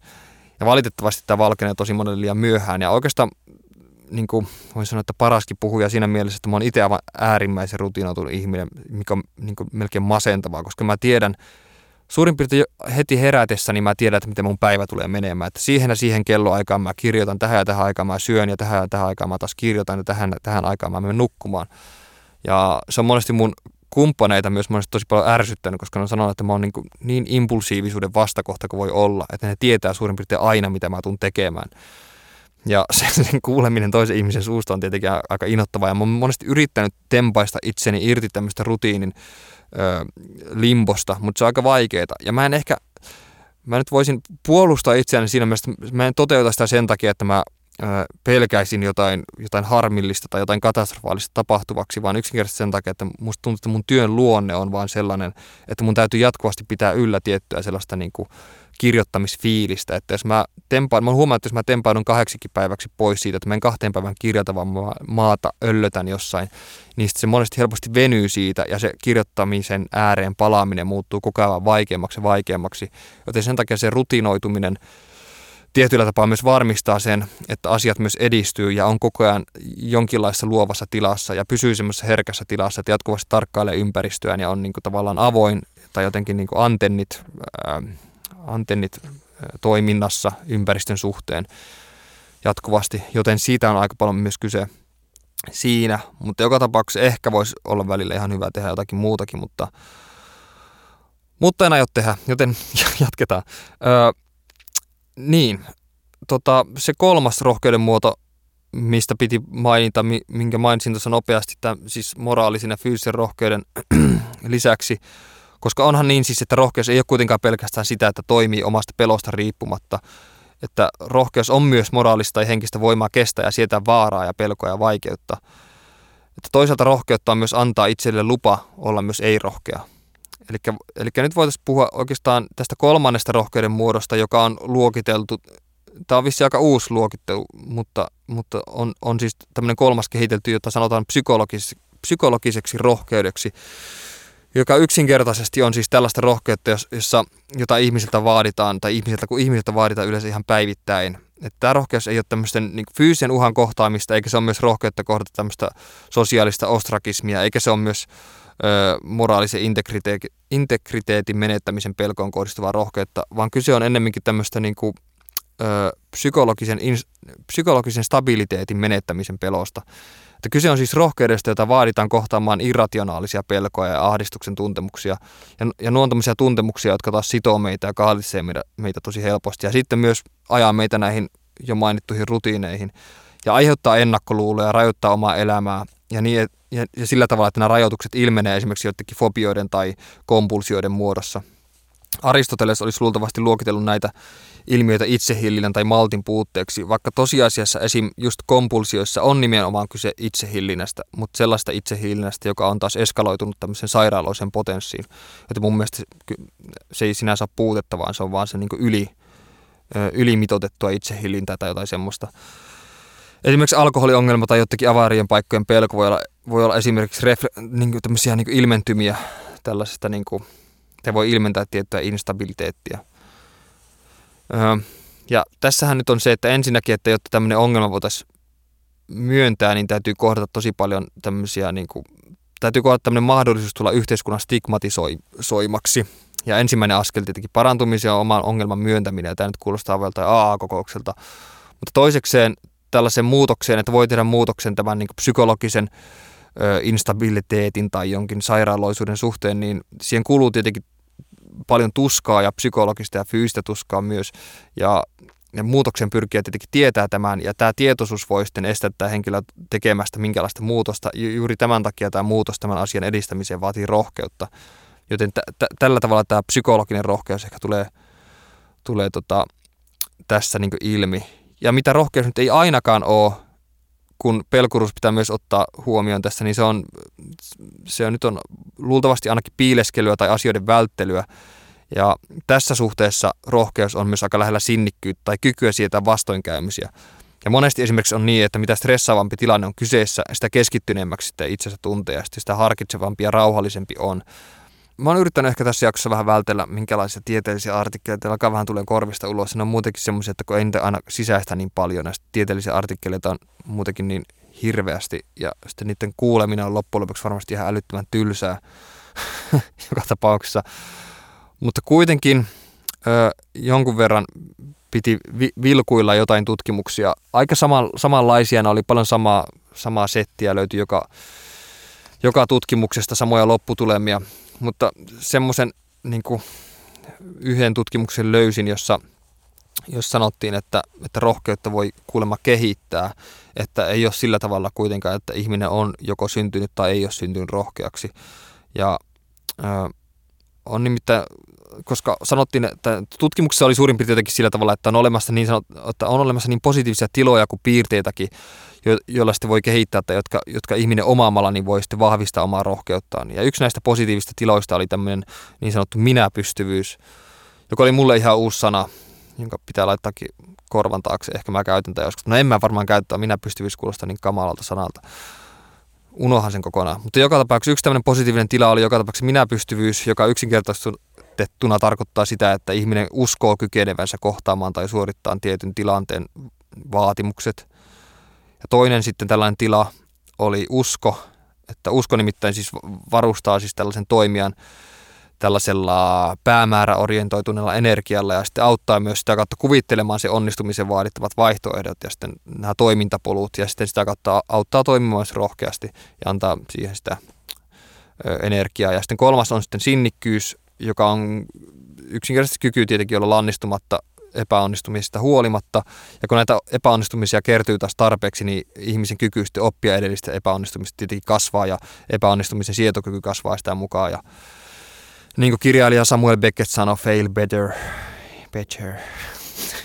Ja valitettavasti tämä valkenee tosi monelle liian myöhään. Ja oikeastaan niin kuin voin sanoa, että paraskin puhuja siinä mielessä, että mä oon itse aivan äärimmäisen rutiinoitunut ihminen, mikä on niin kuin melkein masentavaa, koska mä tiedän, suurin piirtein heti herätessä, niin mä tiedän, että miten mun päivä tulee menemään. Että siihen ja siihen kelloaikaan mä kirjoitan, tähän ja tähän aikaan mä syön ja tähän aikaan mä taas kirjoitan ja tähän aikaan mä menen nukkumaan. Ja se on monesti mun kumppaneita myös monesti tosi paljon ärsyttänyt, koska ne on sanonut, että mä oon niin impulsiivisuuden vastakohta kuin voi olla, että ne tietää suurin piirtein aina, mitä mä tuun tekemään. Ja sen kuuleminen toisen ihmisen suusta on tietenkin aika innoittavaa. Ja mä oon monesti yrittänyt tempaista itseni irti tämmöistä rutiinin limbosta, mutta se on aika vaikeaa. Ja mä nyt voisin puolustaa itseäni siinä mielessä, että mä en toteuta sitä sen takia, että mä pelkäisin jotain harmillista tai jotain katastrofaalista tapahtuvaksi, vaan yksinkertaisesti sen takia, että musta tuntuu, että mun työn luonne on vaan sellainen, että mun täytyy jatkuvasti pitää yllä tiettyä sellaista niin kuin kirjoittamisfiilistä, että jos mä oon huomannut, että jos mä tempaudun 8 päiväksi pois siitä, että menen 2 päivän kirjoita, vaan maata öllötän jossain, niin sitten se monesti helposti venyy siitä ja se kirjoittamisen ääreen palaaminen muuttuu koko ajan vaikeammaksi ja vaikeammaksi, joten sen takia se rutinoituminen tietyllä tapaa myös varmistaa sen, että asiat myös edistyy ja on koko ajan jonkinlaisessa luovassa tilassa ja pysyy semmoisessa herkässä tilassa, että jatkuvasti tarkkailee ympäristöään ja on niin kuin tavallaan avoin tai jotenkin niin kuin antennit toiminnassa ympäristön suhteen jatkuvasti, joten siitä on aika paljon myös kyse siinä, mutta joka tapauksessa ehkä voisi olla välillä ihan hyvä tehdä jotakin muutakin, mutta en aio tehdä, joten jatketaan. Se kolmas rohkeuden muoto, mistä piti mainita, minkä mainitsin tuossa nopeasti, siis moraalisen ja fyysisen rohkeuden lisäksi, koska onhan niin siis, että rohkeus ei ole kuitenkaan pelkästään sitä, että toimii omasta pelosta riippumatta, että rohkeus on myös moraalista ja henkistä voimaa kestää ja sietää vaaraa ja pelkoa ja vaikeutta. Että toisaalta rohkeutta on myös antaa itselle lupa olla myös ei-rohkea. Eli nyt voitaisiin puhua oikeastaan tästä kolmannesta rohkeuden muodosta, joka on luokiteltu. Tämä on vissi aika uusi luokittelu, mutta on siis tämmöinen kolmas kehitelty, jota sanotaan psykologiseksi rohkeudeksi, joka yksinkertaisesti on siis tällaista rohkeutta, jota ihmiseltä vaaditaan, tai ihmiseltä vaaditaan yleensä ihan päivittäin. Että tämä rohkeus ei ole tämmöisten niin fyysisen uhan kohtaamista, eikä se ole myös rohkeutta kohdata tämmöistä sosiaalista ostrakismia, eikä se ole myös moraalisen integriteetin menettämisen pelkoon kohdistuvaa rohkeutta, vaan kyse on ennemminkin tämmöistä niin kuin, psykologisen stabiliteetin menettämisen pelosta. Että kyse on siis rohkeudesta, jota vaaditaan kohtaamaan irrationaalisia pelkoja ja ahdistuksen tuntemuksia ja nuontamisia tuntemuksia, jotka taas sitoo meitä ja kahlitsee meitä tosi helposti ja sitten myös ajaa meitä näihin jo mainittuihin rutiineihin ja aiheuttaa ennakkoluuloja ja rajoittaa omaa elämää ja niin, ja sillä tavalla, että nämä rajoitukset ilmenee esimerkiksi joidenkin fobioiden tai kompulsioiden muodossa. Aristoteles olisi luultavasti luokitellut näitä ilmiöitä itsehillinen tai maltin puutteeksi, vaikka tosiasiassa esim. Just kompulsioissa on nimenomaan kyse itsehillinnästä, mutta sellaista itsehillinnästä, joka on taas eskaloitunut tämmöisen sairaaloisen potenssiin. Joten mun mielestä se ei sinänsä ole puutetta, vaan se on vaan se niin kuin ylimitoitettua itsehillintää tai jotain semmoista. Esimerkiksi alkoholiongelma tai jotenkin avarien paikkojen pelko voi olla esimerkiksi tämmöisiä niin kuin ilmentymiä tällaisesta, niin kuin, te voi ilmentää tiettyä instabiliteettia. Ja tässähän nyt on se, että ensinnäkin, että jotta tämmöinen ongelma voitaisiin myöntää, niin täytyy kohdata tosi paljon tämmöisiä, niin kuin, täytyy kohdata tämmöinen mahdollisuus tulla yhteiskunnan stigmatisoimaksi. Ja ensimmäinen askel tietenkin parantumisen on oman ongelman myöntäminen, ja tämä nyt kuulostaa vielä tai AA-kokoukselta. Mutta toisekseen tällaisen muutokseen, että voi tehdä muutoksen tämän niin kuin psykologisen instabiliteetin tai jonkin sairaaloisuuden suhteen, niin siihen kuluu tietenkin paljon tuskaa ja psykologista ja fyysistä tuskaa myös. Ja muutoksen pyrkijä tietenkin tietää tämän, ja tämä tietoisuus voi sitten estää henkilöä tekemästä minkälaista muutosta. Juuri tämän takia tämä muutos tämän asian edistämiseen vaatii rohkeutta. Joten tällä tavalla tämä psykologinen rohkeus ehkä tulee tässä niin kuin ilmi. Ja mitä rohkeus nyt ei ainakaan ole, kun pelkuruus pitää myös ottaa huomioon tässä, niin se on luultavasti ainakin piileskelyä tai asioiden välttelyä. Ja tässä suhteessa rohkeus on myös aika lähellä sinnikkyyttä tai kykyä sietää vastoinkäymisiä. Ja monesti esimerkiksi on niin, että mitä stressaavampi tilanne on kyseessä, sitä keskittyneemmäksi sitä itsensä tuntee ja sitä harkitsevampi ja rauhallisempi on. Mä oon yrittänyt ehkä tässä jaksossa vähän vältellä minkälaisia tieteellisiä artikkeleita, alkaa vähän tulee korvista ulos. Ne on muutenkin semmoisia, että kun ei niitä aina sisäistä niin paljon, näistä tieteellisiä artikkeleita on muutenkin niin hirveästi, ja sitten niiden kuuleminen on loppujen lopuksi varmasti ihan älyttömän tylsää joka tapauksessa. Mutta kuitenkin jonkun verran piti vilkuilla jotain tutkimuksia. Aika samanlaisia, ne oli paljon samaa settiä löytyi joka tutkimuksesta, samoja lopputulemia. Mutta semmoisen niin kuin yhden tutkimuksen löysin, jossa sanottiin, että rohkeutta voi kuulemma kehittää, että ei ole sillä tavalla kuitenkaan, että ihminen on joko syntynyt tai ei ole syntynyt rohkeaksi. Ja on nimittäin, koska sanottiin, että tutkimuksessa oli suurin piirtein sillä tavalla, että on olemassa niin positiivisia tiloja kuin piirteitäkin, joilla sitten voi kehittää, tai jotka ihminen omaamalla niin voi sitten vahvistaa omaa rohkeuttaan. Ja yksi näistä positiivista tiloista oli tämmöinen niin sanottu minäpystyvyys, joka oli mulle ihan uusi sana, jonka pitää laittaakin korvan taakse. Ehkä mä käytän tätä joskus. No en mä varmaan käyttää, minä pystyvyys kuulostaa niin kamalalta sanalta. Unohan sen kokonaan. Mutta joka tapauksessa yksi tämmöinen positiivinen tila oli joka tapauksessa minäpystyvyys, joka yksinkertaistettuna tarkoittaa sitä, että ihminen uskoo kykenevänsä kohtaamaan tai suorittamaan tietyn tilanteen vaatimukset. Ja toinen sitten tällainen tila oli usko, että usko nimittäin siis varustaa siis tällaisen toimijan tällaisella päämääräorientoituneella energialla ja sitten auttaa myös sitä kautta kuvittelemaan se onnistumisen vaadittavat vaihtoehdot ja sitten nämä toimintapolut ja sitten sitä kautta auttaa toimimaan rohkeasti ja antaa siihen sitä energiaa. Ja sitten kolmas on sitten sinnikkyys, joka on yksinkertaisesti kyky tietenkin olla lannistumatta epäonnistumisista huolimatta. Ja kun näitä epäonnistumisia kertyy taas tarpeeksi, niin ihmisen kyky sitten oppia edellistä epäonnistumista tietenkin kasvaa ja epäonnistumisen sietokyky kasvaa sitä mukaan. Ja niin kuin kirjailija Samuel Beckett sanoi, fail better,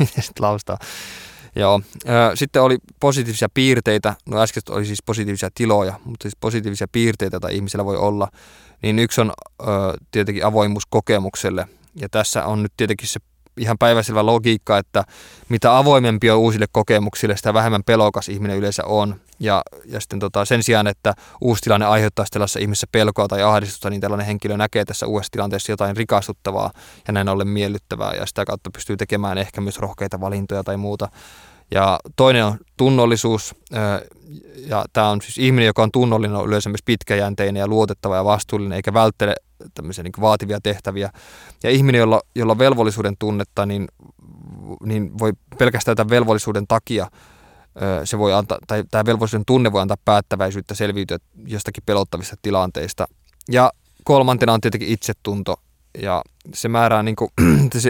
sitten laustaa. Joo. Sitten oli positiivisia piirteitä, no äsken oli siis positiivisia tiloja, mutta siis positiivisia piirteitä, joita ihmisellä voi olla, niin yksi on tietenkin avoimuus kokemukselle. Ja tässä on nyt tietenkin se ihan päiväselvä logiikka, että mitä avoimempi on uusille kokemuksille, sitä vähemmän pelokas ihminen yleensä on. Ja sitten sen sijaan, että uusi tilanne aiheuttaa tällaisessa ihmisessä pelkoa tai ahdistusta, niin tällainen henkilö näkee tässä uudessa tilanteessa jotain rikastuttavaa ja näin ollen miellyttävää. Ja sitä kautta pystyy tekemään ehkä myös rohkeita valintoja tai muuta. Ja toinen on tunnollisuus. Ja tämä on siis ihminen, joka on tunnollinen, on yleensä myös pitkäjänteinen ja luotettava ja vastuullinen, eikä välttele tämmöisiä niin vaativia tehtäviä. Ja ihminen, jolla on velvollisuuden tunnetta, niin voi pelkästään tämän velvollisuuden takia, se voi antaa, tai tämä velvollisuuden tunne voi antaa päättäväisyyttä selviytyä jostakin pelottavista tilanteista. Ja kolmantena on tietenkin itsetunto. Ja se määrää, niin kuin,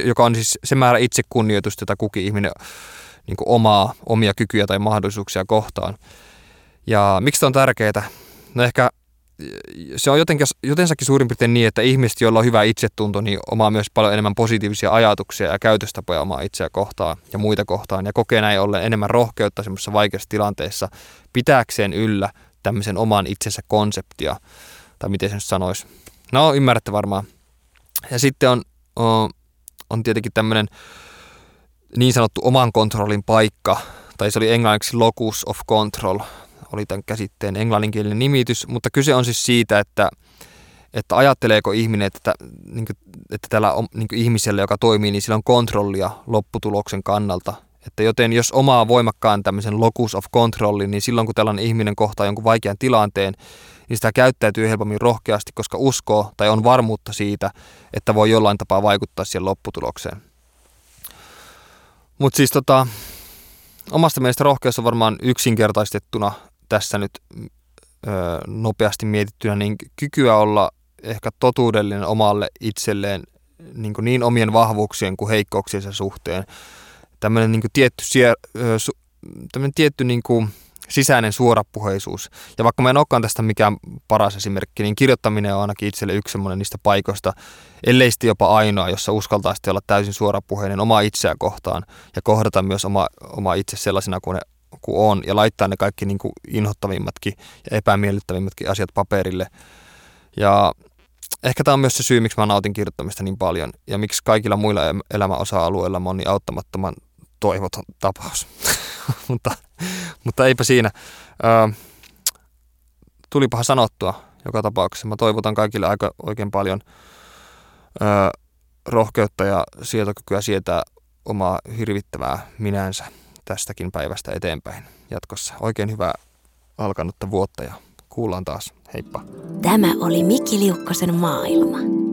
joka on siis se määrä itsekunnioitusta, jota kukin ihminen niin kuin omia kykyjä tai mahdollisuuksia kohtaan. Ja miksi tämä on tärkeää? No ehkä se on jotenkin suurin piirtein niin, että ihmiset, joilla on hyvä itsetunto, niin omaa myös paljon enemmän positiivisia ajatuksia ja käytöstapoja omaa itseä kohtaan ja muita kohtaan. Ja kokee näin ollen enemmän rohkeutta semmoisessa vaikeassa tilanteessa pitääkseen yllä tämmöisen oman itsensä konseptia. Tai miten se nyt sanoisi. No, ymmärrätte varmaan. Ja sitten on tietenkin tämmöinen niin sanottu oman kontrollin paikka. Tai se oli englanniksi locus of control. Oli tämän käsitteen englanninkielinen nimitys, mutta kyse on siis siitä, että ajatteleeko ihminen, että tällä niin ihmisellä, joka toimii, niin sillä on kontrollia lopputuloksen kannalta. Että joten jos omaa voimakkaan tämmöisen locus of controlin, niin silloin kun tällainen ihminen kohtaa jonkun vaikean tilanteen, niin sitä käyttäytyy helpommin rohkeasti, koska uskoo tai on varmuutta siitä, että voi jollain tapaa vaikuttaa siihen lopputulokseen. Mutta siis omasta mielestä rohkeus on varmaan yksinkertaistettuna tässä nyt nopeasti mietittynä, niin kykyä olla ehkä totuudellinen omalle itselleen niin omien vahvuuksien kuin heikkouksiensa suhteen. Tämmöinen tietty sisäinen suorapuheisuus. Ja vaikka mä en olekaan tästä mikään paras esimerkki, niin kirjoittaminen on ainakin itselle yksi semmoinen niistä paikoista, ellei sitten jopa ainoa, jossa uskaltaa sitten olla täysin suorapuheinen omaa itseä kohtaan ja kohdata myös oma itse sellaisena kuin on ja laittaa ne kaikki niin kuin inhottavimmatkin ja epämiellyttävimmätkin asiat paperille. Ja ehkä tämä on myös se syy, miksi mä nautin kirjoittamista niin paljon ja miksi kaikilla muilla elämän osa-alueilla mä oon niin auttamattoman toivoton tapaus. Mutta eipä siinä. Tulipahan sanottua joka tapauksessa. Mä toivotan kaikille aika oikein paljon rohkeutta ja sietokykyä sietää omaa hirvittävää minänsä tästäkin päivästä eteenpäin jatkossa. Oikein hyvää alkanutta vuotta ja kuullaan taas. Heippa. Tämä oli Miki Liukkosen maailma.